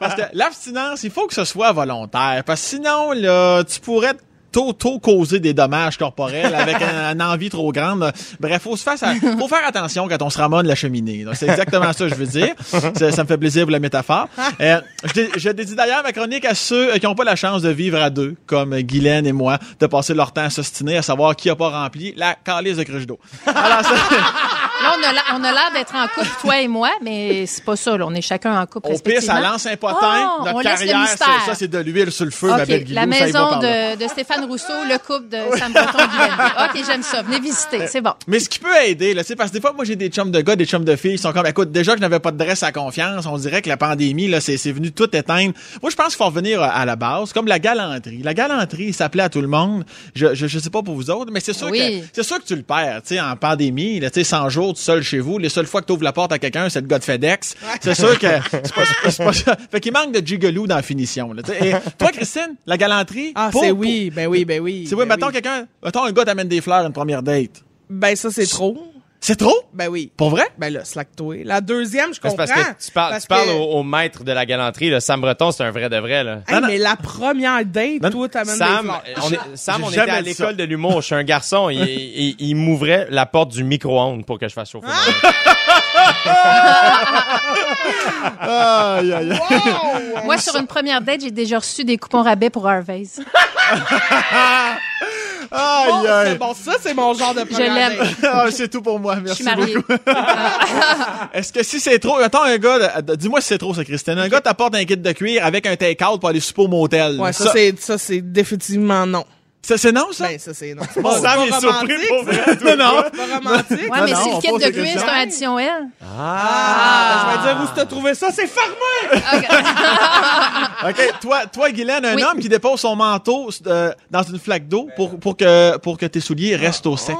Parce que l'abstinence, il faut que ce soit volontaire. Parce que sinon, là, tu pourrais te tôt, tôt causer des dommages corporels avec une un envie trop grande. Bref, faut se faire, ça, faut faire attention quand on se ramène la cheminée. Donc, c'est exactement ça que je veux dire. Ça, ça me fait plaisir pour la métaphore. Euh, je, je dédie d'ailleurs ma chronique à ceux qui n'ont pas la chance de vivre à deux, comme Guylaine et moi, de passer leur temps à s'ostiner, à savoir qui a pas rempli la calice de cruche d'eau. Alors, ça, là, on a, la, on a l'air d'être en couple, toi et moi, mais c'est pas ça. Là. On est chacun en couple, respectivement. Au pire, ça lance un potin. Oh, notre carrière, c'est, ça, c'est de l'huile sur le feu, okay. Ma belle Guilou. La maison de, de Stéphane Rousseau, le couple de Sam Breton et Guillaume. OK, j'aime ça. Venez visiter, c'est bon. Mais ce qui peut aider, là, c'est parce que des fois, moi, j'ai des chums de gars, des chums de filles, ils sont comme, écoute, déjà que je n'avais pas de dresse à confiance, on dirait que la pandémie, là, c'est, c'est venu tout éteindre. Moi, je pense qu'il faut revenir à la base, comme la galanterie. La galanterie, ça plaît à tout le monde. Je, je, je sais pas pour vous autres, mais c'est sûr, oui. que, c'est sûr que tu le perds, tu sais, en pandémie, là, tu sais, cent jours. Tout seul chez vous, les seules fois que tu ouvres la porte à quelqu'un, c'est le gars de FedEx. C'est sûr que c'est pas, c'est pas, c'est pas ça. Fait qu'il manque de gigolou dans la finition. Là, et toi, Christine, la galanterie? Ah, pour, c'est pour, oui, ben oui, ben oui. C'est ben oui, mettons oui. quelqu'un, mettons un gars t'amène des fleurs à une première date. Ben ça, c'est, c'est trop. C'est trop? Ben oui. Pour vrai? Ben là, slack-toi. La deuxième, je comprends. Parce que tu parles, parce tu parles que... au, au maître de la galanterie, le Sam Breton, c'est un vrai de vrai, là. Hey, non, mais non. La première date, non. Toi, t'amènes Sam, des fleurs. On est, Sam, on était à l'école ça. De l'humour. Je suis un garçon. Il, il, il m'ouvrait la porte du micro-ondes pour que je fasse chauffer. Ah, yeah, yeah. Wow. Moi, sur une première date, j'ai déjà reçu des coupons rabais pour Harvey's. Aïe, bon, aïe. C'est bon, ça, c'est mon genre de problème. Je l'aime. Ah, c'est tout pour moi. Merci beaucoup. Est-ce que si c'est trop... Attends, un gars... Dis-moi si c'est trop, ça, Christine. Un gars t'apporte un kit de cuir avec un take-out pour aller super au motel. Ouais, ça, ça, c'est, ça, c'est définitivement non. Ça, c'est non, ça? Ben, ça, c'est non. Bon, ça, il est surpris pour vrai. Non, non. C'est pas romantique. Ouais, non, mais non, si le kit de cuir, c'est un additionnel. Ah! ah. Ben, je vais dire, où tu as trouvé ça? C'est fermé! OK. okay. Toi, toi, Guylaine, un oui. homme qui dépose son manteau euh, dans une flaque d'eau pour, pour, que, pour que tes souliers restent au sec.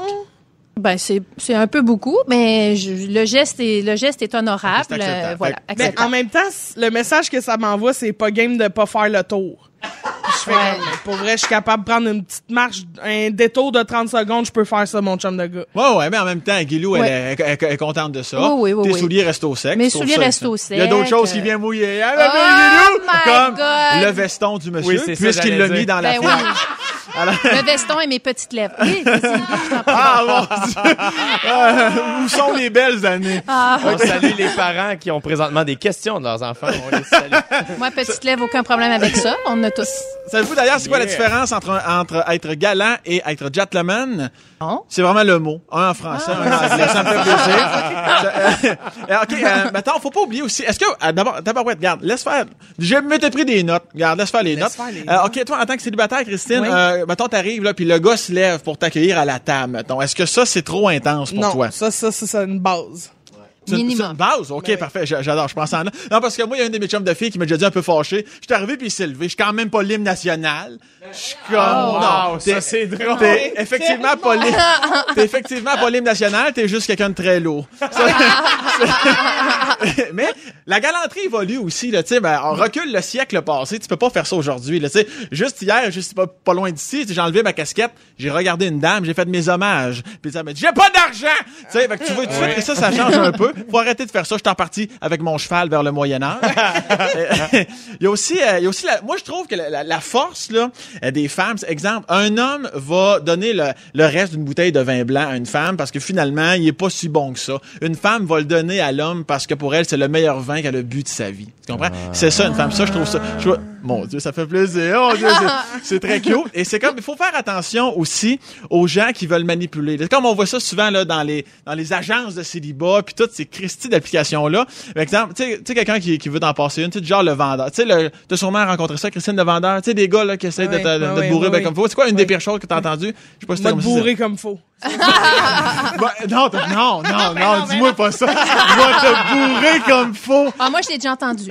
Ben, c'est, c'est un peu beaucoup, mais je, le geste est, le geste est honorable. C'est acceptable. Euh, voilà. Acceptable. Mais en même temps, le message que ça m'envoie, c'est pas game de pas faire le tour. Je fais, ouais. Pour vrai, je suis capable de prendre une petite marche, un détour de trente secondes, je peux faire ça, mon chum de gars. Ouais, ouais, mais en même temps, Guilou, ouais. elle, elle, elle, elle est contente de ça. Oui, oui, oui, Tes oui. souliers restent au sec. Mes souliers restent au sec. Il y a d'autres choses qui viennent mouiller. Oh Guilou, comme God. Le veston du monsieur, oui, puisqu'il l'a mis dans ben la oui. fille. Alors... Le veston et mes petites lèvres. Oui, c'est ça. Ah, mon Dieu. euh, où sont les belles années? Ah. On salue les parents qui ont présentement des questions de leurs enfants. On les salue. Moi, petites lèvres, aucun problème avec ça. On a tous. Savez-vous d'ailleurs, c'est quoi yeah. la différence entre, entre être galant et être gentleman? Oh. C'est vraiment le mot. Un en français, ah. un en anglais. Ça me fait plaisir. Je, euh, OK, euh, maintenant, faut pas oublier aussi. Est-ce que, euh, d'abord, d'abord, ouais, regarde, laisse faire. J'ai même pris des notes. Regarde, laisse faire les laisse notes. Faire les euh, OK, toi, en tant que célibataire, Christine, oui. euh, mettons, t'arrives, là, puis le gars se lève pour t'accueillir à la table, mettons. Est-ce que ça, c'est trop intense pour non, toi? Non, ça, ça, ça, c'est une base. C'est une, c'est une base? OK, ben parfait. Oui. J'adore. Je pense en... Non, parce que moi, il y a une de mes chums de filles qui m'a déjà dit un peu fâché. Je suis arrivé puis il s'est levé. Je suis quand même pas l'hymne national. Je suis comme... Oh, non, wow, ça, c'est drôle. T'es effectivement pas l'hymne... T'es effectivement pas l'hymne national. T'es juste quelqu'un de très lourd. Ça, mais la galanterie évolue aussi. Là, ben, on recule le siècle passé. Tu peux pas faire ça aujourd'hui. Là, juste hier, juste pas, pas loin d'ici, j'ai enlevé ma casquette, j'ai regardé une dame, j'ai fait mes hommages. Puis ça m'a dit « J'ai pas d'argent! » Fait que tu vois, tu oui. fais, ça, ça change un peu. Faut arrêter de faire ça. Je suis en partie avec mon cheval vers le Moyen-Âge. il y a aussi, il y a aussi la, moi, je trouve que la, la, la force là, des femmes, exemple, un homme va donner le, le reste d'une bouteille de vin blanc à une femme parce que finalement, il est pas si bon que ça. Une femme va le donner à l'homme parce que pour elle, c'est le meilleur vin qu'elle a bu de sa vie. Tu comprends? Ah. C'est ça, une femme. Ça, je trouve ça... Je trouve, mon Dieu, ça fait plaisir. Mon Dieu, c'est, c'est très cute. Et c'est comme... Il faut faire attention aussi aux gens qui veulent manipuler. Comme on voit ça souvent là, dans, les, dans les agences de célibat puis toutes ces Christie d'application-là. Par exemple, tu sais, quelqu'un qui, qui veut t'en passer une, tu sais, genre le vendeur. Tu sais, t'as sûrement rencontré ça, Christine, le vendeur. Tu sais, des gars, là, qui essayent oui, de, te, de oui, te bourrer oui, ben, oui. comme faux. C'est quoi une oui. des pires choses que t'as entendues? Je sais pas si t'as bourrer comme faux. bah, non, non, non, non, non, non, dis-moi non. pas ça. Moi, te bourrer comme faux. Ah, moi, je l'ai déjà entendu.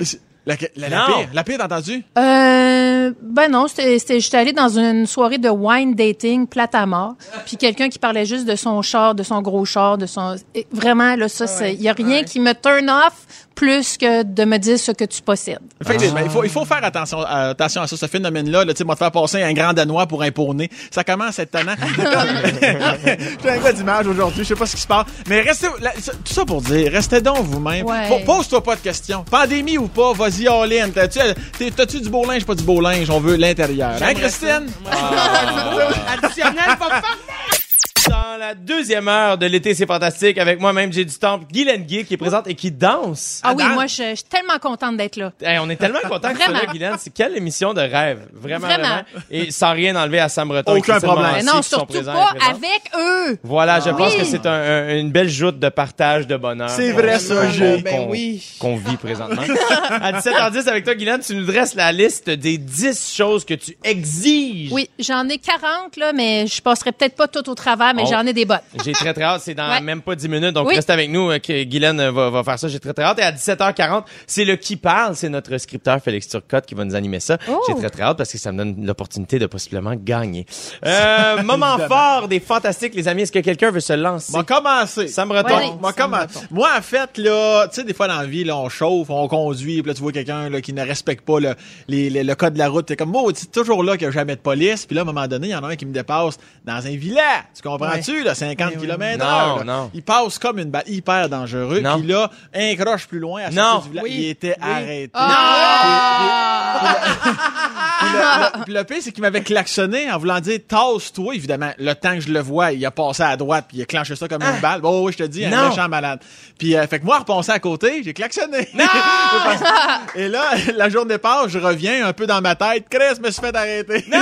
La, la, la pire, la pire, t'as entendu? Euh, ben non, c'était, c'était, j'étais allée dans une soirée de wine dating, plate à mort, puis quelqu'un qui parlait juste de son char, de son gros char, de son... Vraiment, là, ça, il ouais, n'y a rien ouais. qui me turn off plus que de me dire ce que tu possèdes. Effectivement, ah. il, faut, il faut faire attention, euh, attention à ça, ce phénomène-là. Là, tu sais, moi, te faire passer un grand Danois pour un poney, ça commence à être tannant. J'ai un peu d'image aujourd'hui, je sais pas ce qui se passe. Mais restez, là, tout ça pour dire, restez donc vous-même. Ouais. Pose-toi pas de questions. Pandémie ou pas, vas-y all-in. T'as-tu, t'as-tu du beau linge, pas du beau linge? On veut l'intérieur. J'aimerais hein, Christine? Ah. Additionnel, pas de dans la deuxième heure de l'été, c'est fantastique. Avec moi-même, Jay Dutemple, Guylaine Guy qui est présente et qui danse. Ah oui, danse. Moi, je, je suis tellement contente d'être là. Hey, on est tellement contents que tu sois là, Guylaine. C'est quelle émission de rêve. Vraiment, vraiment. vraiment. Et sans rien enlever à Sam Breton. Aucun problème. Mais non, surtout pas avec eux. Voilà, ah. je pense oui. que c'est un, un, une belle joute de partage, de bonheur. C'est vrai, on, ça, Jay. Ben oui. Qu'on vit présentement. À dix-sept heures dix, avec toi, Guylaine, tu nous dresses la liste des dix choses que tu exiges. Oui, j'en ai quarante, là, mais je passerai peut-être pas tout au travers, mais oh. j'en ai des bottes. J'ai très, très hâte. C'est dans ouais. même pas dix minutes. Donc, oui. reste avec nous que Guylaine va, va faire ça. J'ai très, très hâte. Et à dix-sept heures quarante, c'est le Qui parle. C'est notre scripteur Félix Turcotte qui va nous animer ça. Oh. J'ai très, très hâte parce que ça me donne l'opportunité de possiblement gagner. Euh, moment fort des fantastiques, les amis. Est-ce que quelqu'un veut se lancer? Bon, commencer. Ça me retombe. Bon, comment... Moi, en fait, là, tu sais, des fois dans la vie, là, on chauffe, on conduit, puis là, tu vois quelqu'un, là, qui ne respecte pas le, les, les, le code de la route. T'es comme, moi, oh, c'est toujours là qu'il n'y a jamais de police. Puis là, à un moment donné, il y en a un qui me dépasse dans un village. Tu comprends? Tu là, cinquante kilomètres heure. Non. Il passe comme une balle, hyper dangereux. Puis là, un croche plus loin, à non. du village, oui. il était oui. arrêté. Oh. Non! Puis le pire, c'est qu'il m'avait klaxonné en voulant dire tasse-toi. Évidemment, le temps que je le vois, il a passé à droite, puis il a clenché ça comme ah. une balle. Bon, oh, oui, je te dis, non. un méchant malade. Puis, euh, fait que moi, repensé à côté, j'ai klaxonné. Non! Et là, la journée passe, je reviens un peu dans ma tête. Chris me suis fait arrêter. Non!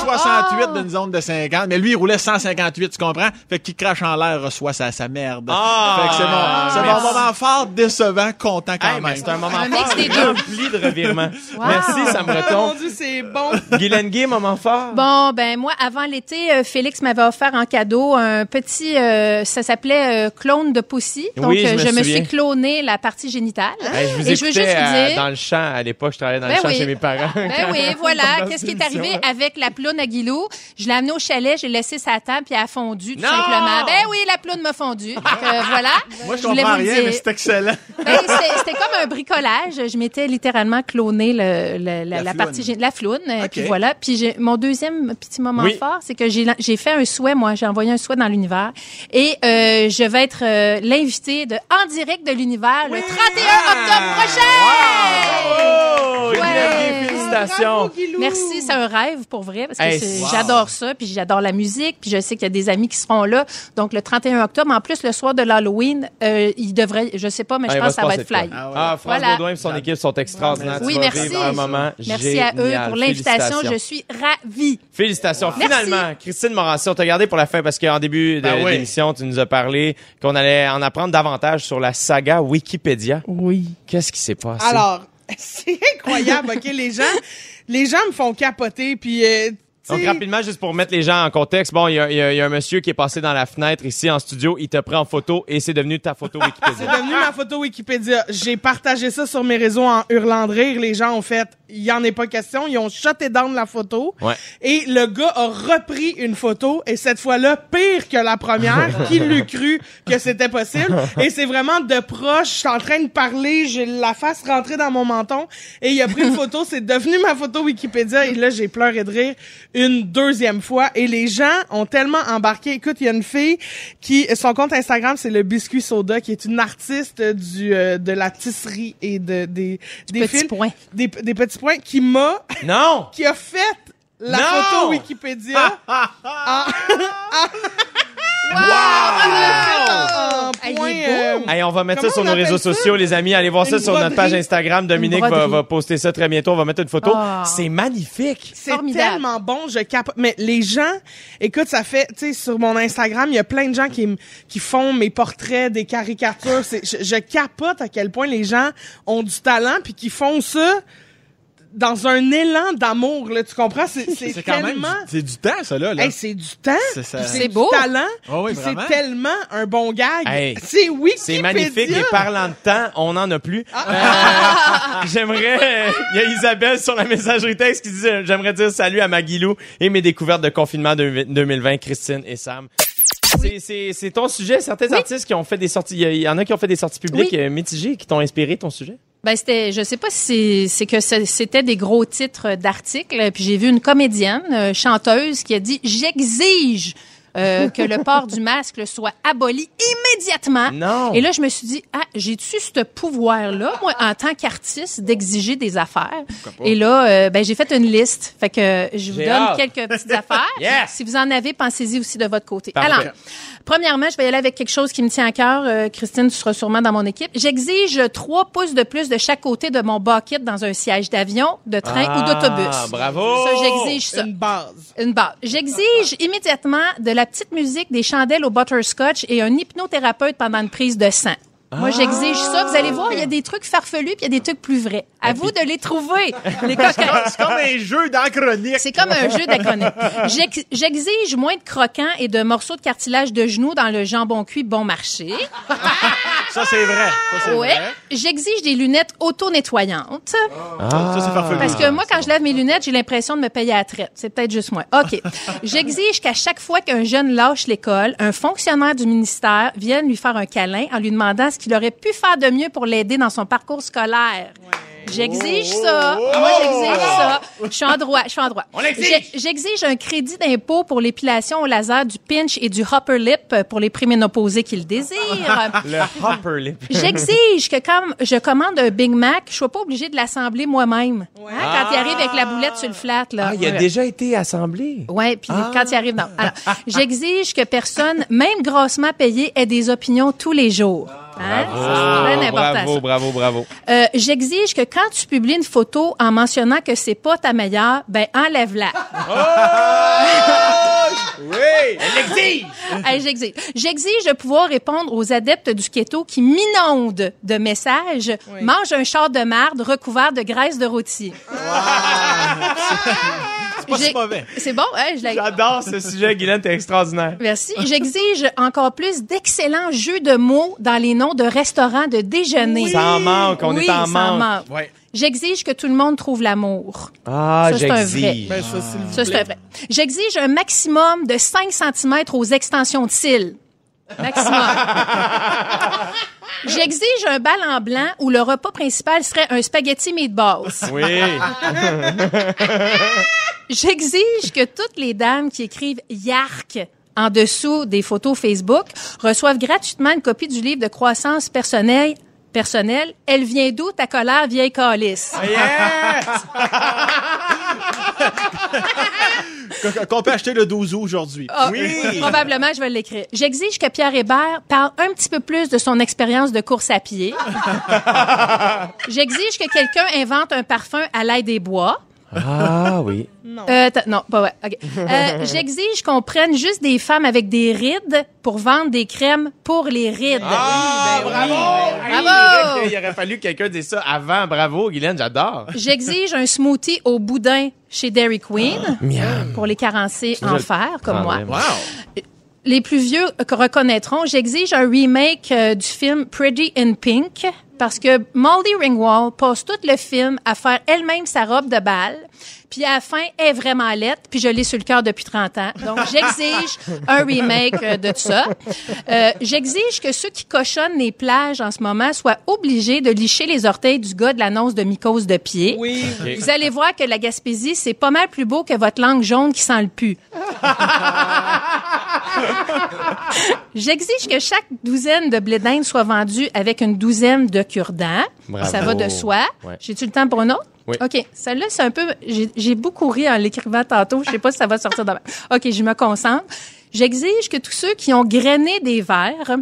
soixante-huit oh. d'une zone de cinquante, mais lui, il roulait cent cinquante-huit, tu comprends? Fait qu'il crache en l'air, reçoit sa, sa merde. Ah, fait que c'est mon, ah, c'est mon moment fort, décevant, content quand hey, même. C'est un moment un fort, rempli de revirements. Wow. Merci, ça me retombe. Mon Dieu, c'est bon. Guylaine Guy, moment fort. Bon, ben moi, avant l'été, euh, Félix m'avait offert en cadeau un petit, euh, ça s'appelait euh, clone de Pussy. Donc, oui, je, euh, je me, me suis cloné la partie génitale. Hey, je vous et je veux juste à, vous dire... dans le champ, à l'époque, je travaillais dans ben le champ oui. chez mes parents. Ben oui, voilà. Qu'est-ce qui est arrivé avec la ploune à Guilou? Je l'ai amenée au chalet, j'ai laissé sa table, puis elle a fondu, tout non! simplement. Ben oui, la ploune m'a fondu. Donc, euh, voilà. Moi, je, je comprends rien, dire... mais c'est excellent. Ben, c'était, c'était comme un bricolage. Je m'étais littéralement cloné le, le, la, la, la partie de la floune. Okay. Puis voilà. Puis j'ai, mon deuxième petit moment oui. fort, c'est que j'ai, j'ai fait un souhait, moi. J'ai envoyé un souhait dans l'univers. Et euh, je vais être euh, l'invité de En direct de l'univers oui! le trente et un octobre prochain! Wow! Oh! Ouais! Ouais! Félicitations! Merci, c'est un rêve, pour vrai, parce que hey, c'est, wow. j'adore ça, puis j'adore la musique, puis je sais qu'il y a des amis qui seront là. Donc, le trente et un octobre, en plus, le soir de l'Halloween, euh, il devrait, je sais pas, mais je ah, pense que ça va être fly. Ah, ouais. ah France voilà. Baudouin et son équipe sont extraordinaires. Oui, merci. Un moment merci génial. À eux pour l'invitation. Je suis ravie. Félicitations. Wow. Finalement, merci. Christine Morency, on t'a gardé pour la fin parce qu'en début de ben oui. l'émission, tu nous as parlé qu'on allait en apprendre davantage sur la saga Wikipédia. Oui. Qu'est-ce qui s'est passé? Alors, c'est incroyable, OK? Les gens, les gens me font capoter, puis... Euh, donc, rapidement, juste pour mettre les gens en contexte, bon, il y a, y, a, y a un monsieur qui est passé dans la fenêtre ici en studio, il te prend en photo et c'est devenu ta photo Wikipédia. C'est devenu ma photo Wikipédia. J'ai partagé ça sur mes réseaux en hurlant de rire. Les gens ont fait, il n'y en est pas question, ils ont shoté down la photo. Ouais. Et le gars a repris une photo et cette fois-là, pire que la première, qui l'eût cru que c'était possible. Et c'est vraiment de proche, je suis en train de parler, j'ai la face rentrée dans mon menton et il a pris une photo, c'est devenu ma photo Wikipédia et là, j'ai pleuré de rire. Une deuxième fois. Et les gens ont tellement embarqué. Écoute, il y a une fille qui... Son compte Instagram, c'est le Biscuit Soda, qui est une artiste du euh, de la tisserie et de des... des petits fils, points. Des, des petits points qui m'a... Non! Qui a fait la non! photo Wikipédia ah, ah, ah, ah, Wow! wow! wow! Point, euh, hey, on va mettre ça sur nos réseaux ça? sociaux, les amis. Allez voir une ça broderie. Sur notre page Instagram. Dominique va, va poster ça très bientôt. On va mettre une photo. Oh. C'est magnifique. C'est formidable. Tellement bon. Je cap. Mais les gens, écoute, ça fait, tu sais, sur mon Instagram, il y a plein de gens qui m- qui font mes portraits, des caricatures. C'est, je, je capote à quel point les gens ont du talent puis qui font ça. Dans un élan d'amour, là, tu comprends? C'est, c'est, c'est tellement... Quand même du, c'est du temps, ça, là. là. Hey, c'est du temps, c'est, ça... c'est, c'est beau. Du talent, oh oui, c'est tellement un bon gag. Hey, c'est Wikipédia. C'est magnifique, et parlant de temps, on n'en a plus. Ah. Euh, j'aimerais... Il y a Isabelle sur la messagerie texte qui dit « J'aimerais dire salut à Maguilou et mes découvertes de confinement de, deux mille vingt, Christine et Sam. » c'est, c'est, c'est ton sujet. Certains oui. artistes qui ont fait des sorties, il y en a qui ont fait des sorties publiques oui. mitigées qui t'ont inspiré ton sujet. Ben c'était, je sais pas si c'est, c'est que c'était des gros titres d'articles. Puis j'ai vu une comédienne, une chanteuse, qui a dit « J'exige ». Euh, que le port du masque soit aboli immédiatement. Non. Et là, je me suis dit, ah, j'ai-tu ce pouvoir-là, moi, en tant qu'artiste, d'exiger des affaires? Et là, euh, ben, j'ai fait une liste. Fait que je vous j'ai donne hâte. Quelques petites affaires. Yes. Si vous en avez, pensez-y aussi de votre côté. Parfait. Alors, premièrement, je vais y aller avec quelque chose qui me tient à cœur. Euh, Christine, tu seras sûrement dans mon équipe. J'exige trois pouces de plus de chaque côté de mon bucket dans un siège d'avion, de train ah, ou d'autobus. Bravo! Ça, j'exige ça. Une base. Une base. J'exige immédiatement de la petite musique, des chandelles au butterscotch et un hypnothérapeute pendant une prise de sang. Ah, moi, j'exige ça. Vous allez voir, il y a des trucs farfelus puis il y a des trucs plus vrais. À vous de les trouver, les coquins. C'est comme un jeu d'acronique. C'est comme un jeu d'acronique. J'ex- j'exige moins de croquants et de morceaux de cartilage de genoux dans le jambon cuit bon marché. Ça, c'est vrai. Ça, c'est ouais. vrai. J'exige des lunettes auto-nettoyantes. Ah, ça, c'est farfelu. Parce que moi, quand je lave mes lunettes, j'ai l'impression de me payer à la traite. C'est peut-être juste moi. OK. J'exige qu'à chaque fois qu'un jeune lâche l'école, un fonctionnaire du ministère vienne lui faire un câlin en lui demandant qu'il aurait pu faire de mieux pour l'aider dans son parcours scolaire. Ouais. J'exige oh, ça. Oh, Moi, j'exige oh, ça. Je suis en droit. Je suis en droit. On l'exige. J'ai, j'exige un crédit d'impôt pour l'épilation au laser du pinch et du hopper lip pour les préménopausés qui le désirent. Le hopper lip. J'exige que quand je commande un Big Mac, je ne sois pas obligée de l'assembler moi-même. Ouais. Hein, ah, quand il arrive avec la boulette sur le flat. Là. Ah, il a ouais. déjà été assemblé. Oui, puis ah. quand il arrive... Non. Alors, j'exige que personne, même grassement payé, ait des opinions tous les jours. Hein? Bravo, c'est bravo, bravo, bravo. Euh, j'exige que quand tu publies une photo en mentionnant que c'est pas ta meilleure, ben enlève-la. Oh! Oui! Elle l'exige! Elle, j'exige. J'exige de pouvoir répondre aux adeptes du keto qui m'inondent de messages. Oui. Mange un char de marde recouvert de graisse de rôti. Wow. C'est pas J'ai... si mauvais. C'est bon, hein? Je J'adore ce sujet, Guylaine, t'es extraordinaire. Merci. J'exige encore plus d'excellents jeux de mots dans les noms de restaurants de déjeuner. Oui. Ça en manque, on oui, est en manque. manque. Oui. J'exige que tout le monde trouve l'amour. Ah, ça, c'est j'exige. Un vrai. Ben, ça, s'il vous plaît. Ça, c'est un vrai. J'exige un maximum de cinq centimètres aux extensions de cils. Maximum. J'exige un bal en blanc où le repas principal serait un spaghetti meatballs. Oui. J'exige que toutes les dames qui écrivent « Yark » en dessous des photos Facebook reçoivent gratuitement une copie du livre de croissance personnelle personnel, elle vient d'où ta colère vieille calice? Yes! Qu'on peut acheter le douze août aujourd'hui. Oh, oui! Probablement, je vais l'écrire. J'exige que Pierre Hébert parle un petit peu plus de son expérience de course à pied. J'exige que quelqu'un invente un parfum à l'aide des bois. Ah oui. Non. Euh, t- non, pas ouais. Okay. Euh, j'exige qu'on prenne juste des femmes avec des rides pour vendre des crèmes pour les rides. Ah, oui, ben bravo! Oui, ben, bravo! Hey, il aurait fallu que quelqu'un dise ça avant. Bravo, Guylaine, j'adore. J'exige un smoothie au boudin chez Dairy Queen ah, pour les carencés en fer, comme moi. Wow. Les plus vieux reconnaîtront, j'exige un remake euh, du film Pretty in Pink parce que Molly Ringwald passe tout le film à faire elle-même sa robe de bal, puis à la fin, elle est vraiment laite, puis je l'ai sur le cœur depuis trente ans. Donc, j'exige un remake euh, de tout ça. Euh, j'exige que ceux qui cochonnent les plages en ce moment soient obligés de licher les orteils du gars de l'annonce de mycose de pied. Oui. Okay. Vous allez voir que la Gaspésie, c'est pas mal plus beau que votre langue jaune qui sent le pu. J'exige que chaque douzaine de blé d'Inde soit vendue avec une douzaine de cure-dents. Bravo. Ça va de soi. Ouais. J'ai-tu le temps pour un autre? Oui. OK. Celle-là, c'est un peu... J'ai, j'ai beaucoup ri en l'écrivant tantôt. Je sais pas si ça va sortir demain. OK, je me concentre. J'exige que tous ceux qui ont grainé des verres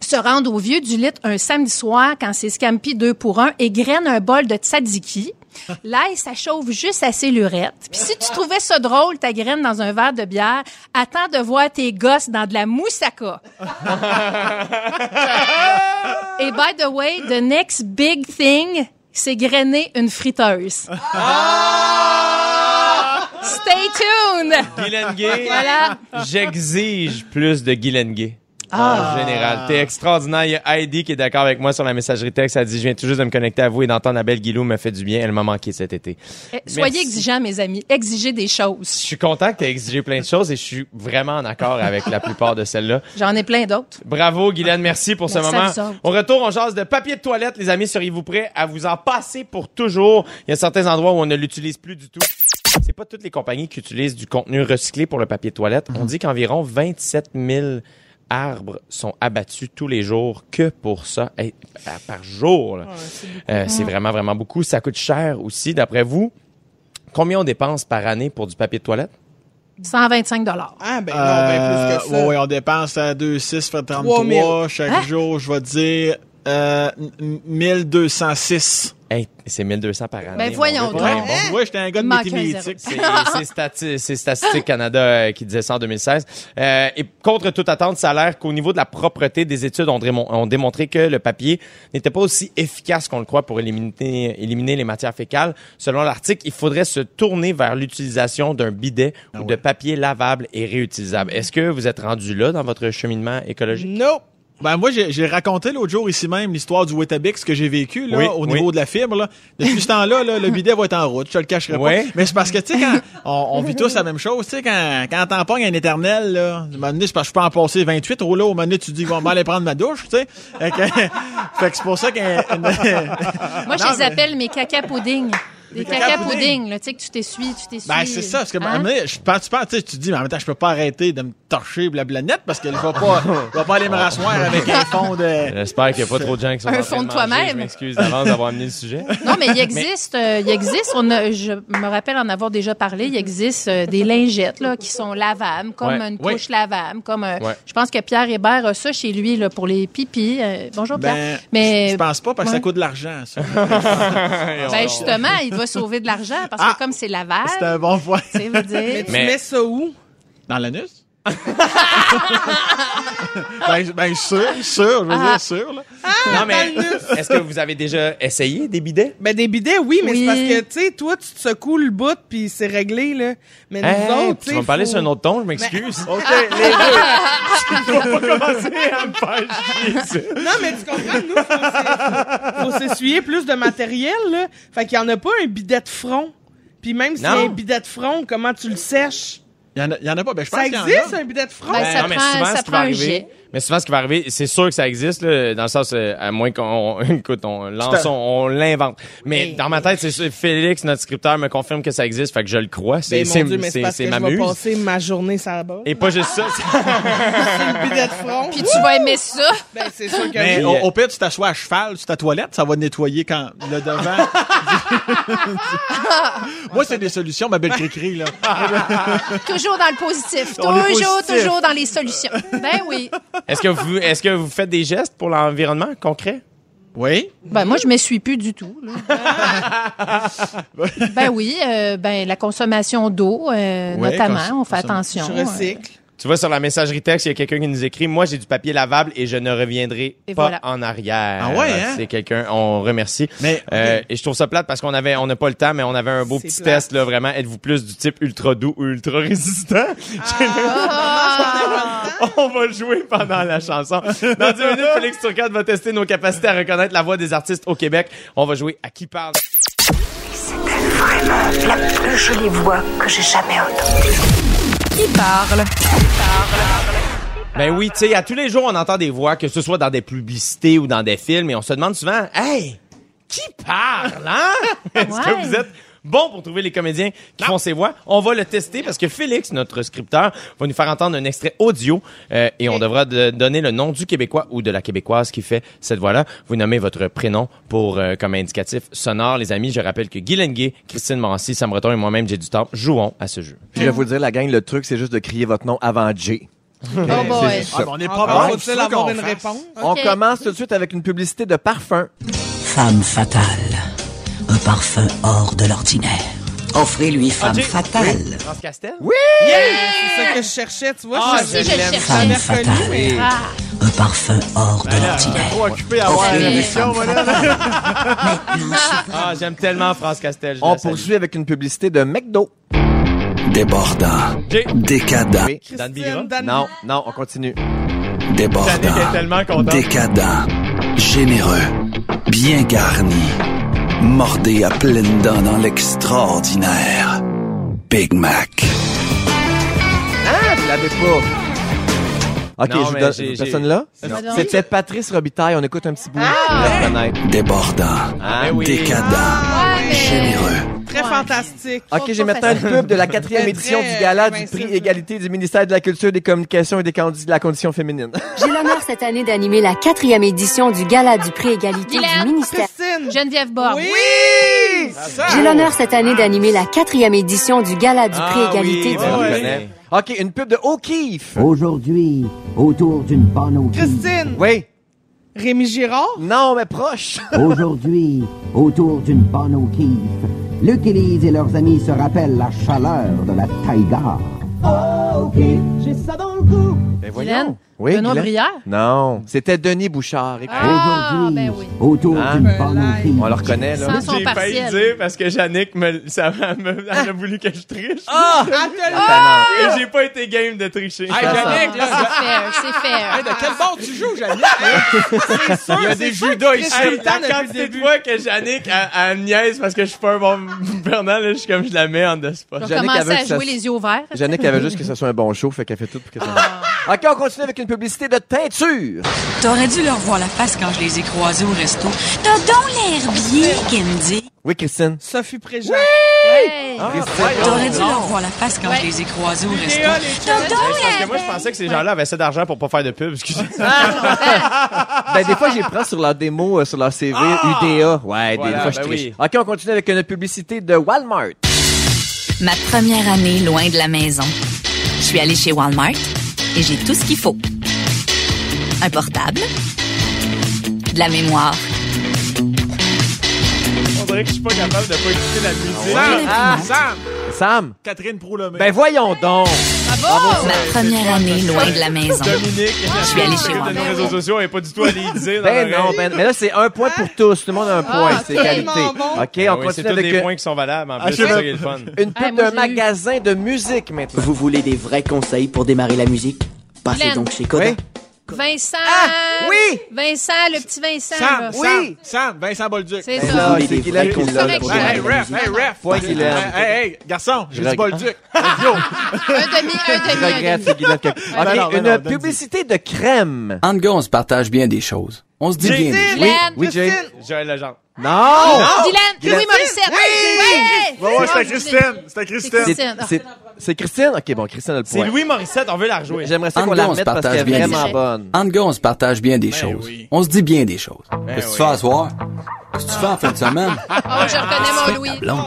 se rendent au vieux du lit un samedi soir quand c'est scampi deux pour un et grainent un bol de tzatziki. L'ail, ça chauffe juste assez lurette. Puis si tu trouvais ça drôle, ta graine dans un verre de bière, attends de voir tes gosses dans de la moussaka. Et by the way, the next big thing, c'est grainer une friteuse. Ah! Stay tuned! Guylaine Guy, voilà. J'exige plus de Guylaine Guy. ah. en général. T'es extraordinaire. Il y a Heidi qui est d'accord avec moi sur la messagerie texte. Elle dit « Je viens tout juste de me connecter à vous et d'entendre la belle Guilou me fait du bien. Elle m'a manqué cet été. » Soyez exigeants, mes amis. Exigez des choses. Je suis content que t'aies exigé plein de choses et je suis vraiment en accord avec la plupart de celles-là. J'en ai plein d'autres. Bravo, Guylaine. Merci pour merci ce moment. Au retour, on jase de papier de toilette. Les amis, seriez-vous prêts à vous en passer pour toujours? Il y a certains endroits où on ne l'utilise plus du tout. C'est pas toutes les compagnies qui utilisent du contenu recyclé pour le papier de toilette. On dit qu'environ vingt-sept mille arbres sont abattus tous les jours que pour ça, hey, par jour. Là. Ouais, c'est, euh, c'est vraiment, vraiment beaucoup. Ça coûte cher aussi. D'après vous, combien on dépense par année pour du papier de toilette? cent vingt-cinq dollars. Ah, ben non, euh, ben plus que ça. Oui, on dépense à deux virgule six, trente-trois chaque hein? jour. Je vais dire euh, mille deux cent six. Hey, c'est mille deux cents par année. Ben voyons donc. Hein? Bon. Ouais, j'étais un gars de mathématiques. C'est, c'est, stati- c'est Statistique Canada euh, qui disait ça en deux mille seize. Euh, et contre toute attente, ça a l'air qu'au niveau de la propreté, des études ont, dé- ont démontré que le papier n'était pas aussi efficace qu'on le croit pour éliminer, éliminer les matières fécales. Selon l'article, il faudrait se tourner vers l'utilisation d'un bidet ah ou ouais. de papier lavable et réutilisable. Est-ce que vous êtes rendu là dans votre cheminement écologique? Non. Ben moi, j'ai, j'ai raconté l'autre jour ici même l'histoire du Wetabix que j'ai vécu là, oui, au oui. niveau de la fibre. Là. Depuis ce temps-là, là, le bidet va être en route, je te le cacherai oui. pas. Mais c'est parce que, tu sais, quand on, on vit tous la même chose, tu sais, quand, quand t'en pognes un éternel, là, un moment donné, c'est parce que je peux en passer vingt-huit rouleaux, au moment donné, tu te dis, bon, ben, aller prendre ma douche, tu sais. Fait, fait que c'est pour ça que... moi, je non, les mais... appelle mes caca pudding. Des caca pudding, là, tu sais, que tu t'essuies, tu t'essuies. Ben, c'est ça, parce que, hein? ben, je pense, tu penses, tu sais, tu te dis, mais en même temps, je peux pas arrêter de me torcher la planète parce que je vais pas, je vais pas aller me rasseoir avec un fond de... J'espère qu'il y a pas trop de gens qui sont un fond de toi-même. Je m'excuse d'avance d'avoir amené le sujet. Non, mais il existe, mais... Euh, il existe, on a, je me rappelle en avoir déjà parlé, il existe euh, des lingettes, là, qui sont lavables, comme ouais. une oui. couche lavable, comme, euh, ouais. je pense que Pierre Hébert a ça chez lui, là, pour les pipis. Euh, bonjour, ben, Pierre. Mais. Je pense pas parce que ouais. ça coûte de l'argent, ça. Ben, justement, il va sauver de l'argent parce que ah, comme c'est lavable. C'est un bon point. Tu sais, vous dire. Mais tu mais... mets ça où? Dans l'anus? ben, ben, sûr, sûr, je veux ah. dire sûr. Là. Ah, non, mais est-ce que vous avez déjà essayé des bidets? Ben, des bidets, oui, mais oui. c'est parce que, tu sais, toi, tu te secoues le bout, puis c'est réglé, là. Mais hey, nous autres, tu sais. Tu vas me parler faut... sur un autre ton, je m'excuse. Ben... OK, les deux. Je ne dois pas commencer à me faire chier. Non, mais tu comprends, nous, il faut, faut s'essuyer plus de matériel, là. Fait qu'il n'y en a pas un bidet de front. Puis même si non. c'est un bidet de front, comment tu le sèches? Il y en a, il y en a pas. Ben, je pense ça existe, qu'il y en a. Un bidet de front? Ben, ça non, mais prend, souvent, ça ce qui prend va arriver, un jet. Mais souvent, ce qui va arriver, c'est sûr que ça existe, là, dans le sens, euh, à moins qu'on, on, écoute, on lance, on, on l'invente. Mais oui. dans ma tête, c'est sûr, Félix, notre scripteur, me confirme que ça existe, fait que je le crois. C'est, c'est, Dieu, c'est, c'est, c'est, c'est ma muse. Je vais passer ma journée sans la barre. Et pas juste ça. C'est le bidet de front. Puis tu vas aimer ça. Ben, c'est sûr que mais, au, au pire, tu t'assois à cheval sur ta toilette, ça va nettoyer quand le devant. Moi, c'est des solutions, ma belle cricri, là. Toujours dans le positif. Toujours, positif. toujours dans les solutions. Ben oui. Est-ce que vous, est-ce que vous faites des gestes pour l'environnement concret? Oui. Ben moi, je m'essuie plus du tout. Là. ben oui, euh, ben la consommation d'eau, euh, oui, notamment, cons- on fait consomme. attention. Je recycle. Euh, Tu vois, sur la messagerie texte, il y a quelqu'un qui nous écrit « Moi, j'ai du papier lavable et je ne reviendrai et pas voilà. en arrière. » Ah ouais, hein? C'est quelqu'un, on remercie. Mais, euh, okay. Et je trouve ça plate parce qu'on avait, on n'a pas le temps, mais on avait un beau c'est petit plate. test, là, vraiment. Êtes-vous plus du type ultra doux ou ultra résistant? Ah! on va jouer pendant la chanson. Dans dix minutes, Félix Turcotte va tester nos capacités à reconnaître la voix des artistes au Québec. On va jouer à qui parle. C'est vraiment la plus jolie voix que j'ai jamais entendue. Il parle. Il parle. Ben oui, tu sais, à tous les jours, on entend des voix, que ce soit dans des publicités ou dans des films, et on se demande souvent, hey, qui parle, hein? Est-ce ouais. que vous êtes bon pour trouver les comédiens qui non. font ces voix? On va le tester parce que Félix, notre scripteur, va nous faire entendre un extrait audio euh, et on hey. devra de donner le nom du Québécois ou de la Québécoise qui fait cette voix-là. Vous nommez votre prénom pour euh, comme indicatif sonore. Les amis, je rappelle que Guylaine Guy, Christine Morency, Sam Breton et moi-même, Jay Dutemple, jouons à ce jeu. Puis je vais vous dire, la gang, le truc, c'est juste de crier votre nom avant Jay. Okay. Oh boy! Ah, on n'est pas ah, bon, faut-il avoir une réponse? Okay. On commence tout de suite avec une publicité de parfum. Femme fatale. Un parfum hors de l'ordinaire. Offrez-lui femme okay. fatale. Oui. France Castel? Oui! Yeah! C'est ça que je cherchais, tu vois. Ah, je je cherchais. Femme fatale. Mais... Ah. Un parfum hors ben de là, l'ordinaire. Trop occupé à avoir l'émission, voilà. Ah, j'aime tellement France Castel. On poursuit avec une publicité de McDo. Débordant. Okay. Décadent. Oui. Christine, Dan Bira? Dan... Non, non, on continue. débordant, décadent, généreux, bien garni, mordé à pleines dents dans l'extraordinaire Big Mac. Ah, vous l'avez pas. OK, non, je vous donne cette personne-là. C'était Patrice Robitaille. On écoute un petit bout. Ah, débordant, ah, oui. décadent, ah, oui. généreux. Très ouais. fantastique. OK, j'ai maintenant une pub de la quatrième édition du gala du prix Égalité du ministère de la Culture, des Communications et des Candid- de la Condition féminine. J'ai l'honneur cette année d'animer la quatrième édition du gala du prix Égalité Guylaine, du ministère... Christine. Geneviève Borne. Oui! oui. J'ai l'honneur cette année d'animer la quatrième édition du gala du ah, prix Égalité oui, du ministère... OK, une pub de O'Keeffe. Aujourd'hui, autour d'une bonne O'Keeffe. Christine! Oui? Rémi Girard? Non, mais proche. Aujourd'hui, autour d'une bonne O'Keeffe, Luc et Lise et leurs amis se rappellent la chaleur de la taïga. Oh, OK, j'ai ça dans le cou. Ben voyons. Oui, Benoît Brière? Non, c'était Denis Bouchard. Ah, aujourd'hui, ben oui. Autour ah, d'une pandémie. On le reconnaît, là. J'ai failli dire parce que Yannick, me, ça, me, elle a voulu que je triche. Ah! ah, ah et j'ai pas été game de tricher. Hey, Yannick, là, c'est fair, c'est fair. Hey, de quel bord tu joues, Yannick? C'est sûr, il y a des judas ici. Quand c'est toi que Yannick, elle me niaise parce que je suis pas un bon gouvernant, là, je suis comme je la mets en deux spots. J'ai commencé à jouer les yeux ouverts. Yannick avait juste que ce soit un bon show, fait qu'elle fait tout pour que ça. OK, on continue avec une publicité de teinture. T'aurais dû leur voir la face quand je les ai croisés au resto. T'as donc l'air bien, Kendi. Oui, Christine. Sophie Préjean. Oui! Hey. Ah, t'aurais dû non. leur voir la face quand ouais. je les ai croisés au resto. T'as donc l'air Parce que moi, je pensais que ces gens-là avaient assez d'argent pour pas faire de pub. Excusez-moi. Ah, ben, des fois, j'y prends sur leur démo, euh, sur leur C V, ah. U D A. Ouais, voilà, des fois, je triche. Ben oui. OK, on continue avec une publicité de Walmart. Ma première année loin de la maison. Je suis allée chez Walmart et j'ai tout ce qu'il faut. Un portable, de la mémoire. On dirait que je suis pas capable de pas écouter la musique. Sam! Ah, Sam! Sam! Catherine Brunet. Ben voyons donc! Bravo! Bravo. Ma première année loin de la maison. Dominique, je suis allée chez moi. Nos réseaux sociaux, et pas du tout allée dire. Ben non, ben mais là c'est un point pour tous. Tout le monde a un point, ah, c'est égalité. Bon. Ok, ben on oui, continue avec des euh... points qui sont valables. En ah, plus, c'est ça qui est le fun. Une pub hey, d'un magasin eu. de musique maintenant. Vous voulez des vrais conseils pour démarrer la musique? Passez Glenn. donc chez Coda. Oui. Vincent! Ah, oui! Vincent, le petit Vincent. Sam, là. oui! Sam, Vincent Bolduc. C'est ça. C'est qu'il a qu'on l'a. Hey, ref, hey, ref. Point qu'il a. Hey, hey, garçon, j'ai dit Bolduc. Un demi, un demi. Je regrette, c'est qu'il a quelque Une publicité de crème. En gars, on se partage bien des choses. On se dit bien. Oui, oui, Jay. Joël Legendre. Non! Guylaine, Louis Morissette. Oui! Oui, oui, c'était Christine. C'était Christine. C'est Christine? OK, bon, Christine a le point. C'est Louis Morissette, on veut la rejouer. J'aimerais ça qu'on la remette parce qu'elle est vraiment bonne. En gars, on se partage bien des choses. On se dit bien des choses. Qu'est-ce que tu fais à soir? Qu'est-ce que tu fais en fin de semaine? Oh, je reconnais mon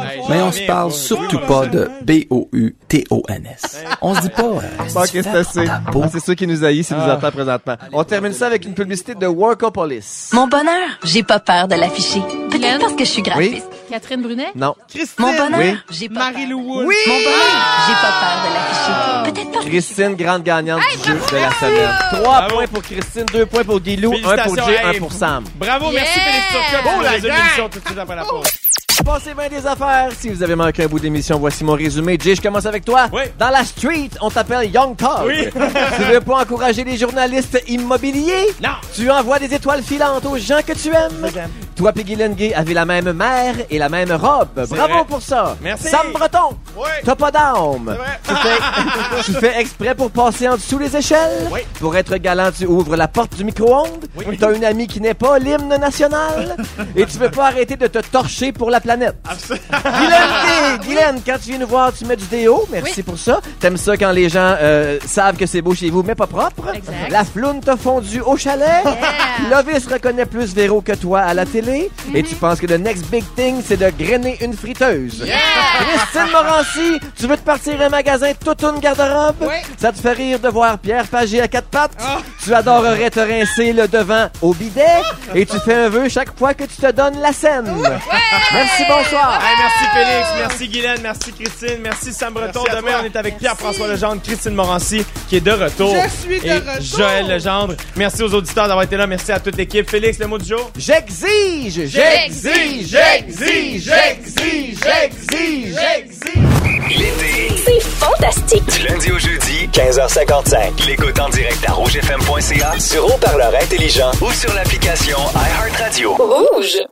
Louis. Mais on se parle surtout pas de B O U T O N S. On se dit pas. C'est ceux qui nous haïssent, qui nous entendent présentement. On termine ça avec une publicité de Workopolis. Mon bonheur, j'ai pas peur de l'afficher. Peut-être parce que je suis graphiste. Catherine Brunet? Non. Christine? Mon bonheur, j'ai pas peur. Marie-Lou Wood? Oui! Mon bonheur, j'ai pas peur de l'afficher. Peut-être parce que Christine, grande gagnante du jeu de la semaine. Trois points pour Christine, deux points pour Guilou, un pour Jay, un pour Sam. Bravo, merci Félix. Oh la émission tout de suite après la pause. Passez bien des affaires. Si vous avez manqué un bout d'émission, voici mon résumé. Jay, je commence avec toi. Oui. Dans la street, on t'appelle Young Talk. Oui. Tu veux pas encourager les journalistes immobiliers? Non. Tu envoies des étoiles filantes aux gens que tu aimes. J'aime. Toi et Guylaine Guy avez la même mère et la même robe. C'est Bravo vrai. pour ça. Merci. Sam Breton. Oui. T'as pas d'âme. C'est vrai. Tu, fais, tu fais exprès pour passer en dessous les échelles. Oui. Pour être galant, tu ouvres la porte du micro-ondes. Oui. T'as une amie qui n'est pas l'hymne national. Et tu veux pas arrêter de te torcher pour la planète. Absolument. Guylaine Guy, Guylaine, quand tu viens nous voir, tu mets du déo. Merci oui. pour ça. T'aimes ça quand les gens euh, savent que c'est beau chez vous, mais pas propre. Exact. La floune t'a fondu au chalet. Yeah. Clovis reconnaît plus Véro que toi à la télé. Mm-hmm. Et tu penses que le next big thing, c'est de grainer une friteuse. Yeah! Christine Morency, tu veux te partir un magasin toute une garde-robe? Oui. Ça te fait rire de voir Pierre Pagé à quatre pattes? Oh. Tu adorerais te rincer le devant au bidet? Oh. Et tu fais un vœu chaque fois que tu te donnes la scène. Oh. Ouais. Merci, bonsoir. Hey, merci Félix, merci Guylaine, merci Christine, merci Sam Breton. Merci Demain, on est avec merci. Pierre-François Legendre, Christine Morency, qui est de retour. Je suis de et retour. Joël Legendre. Merci aux auditeurs d'avoir été là. Merci à toute l'équipe. Félix, le mot du jour? J'exige. J'exige, j'exige, j'exige, j'exige, j'exige, j'exige. L'été, c'est fantastique. Du lundi au jeudi, quinze heures cinquante-cinq. L'écoute en direct à rouge f m point c a, sur haut-parleur intelligent ou sur l'application iHeartRadio. Rouge.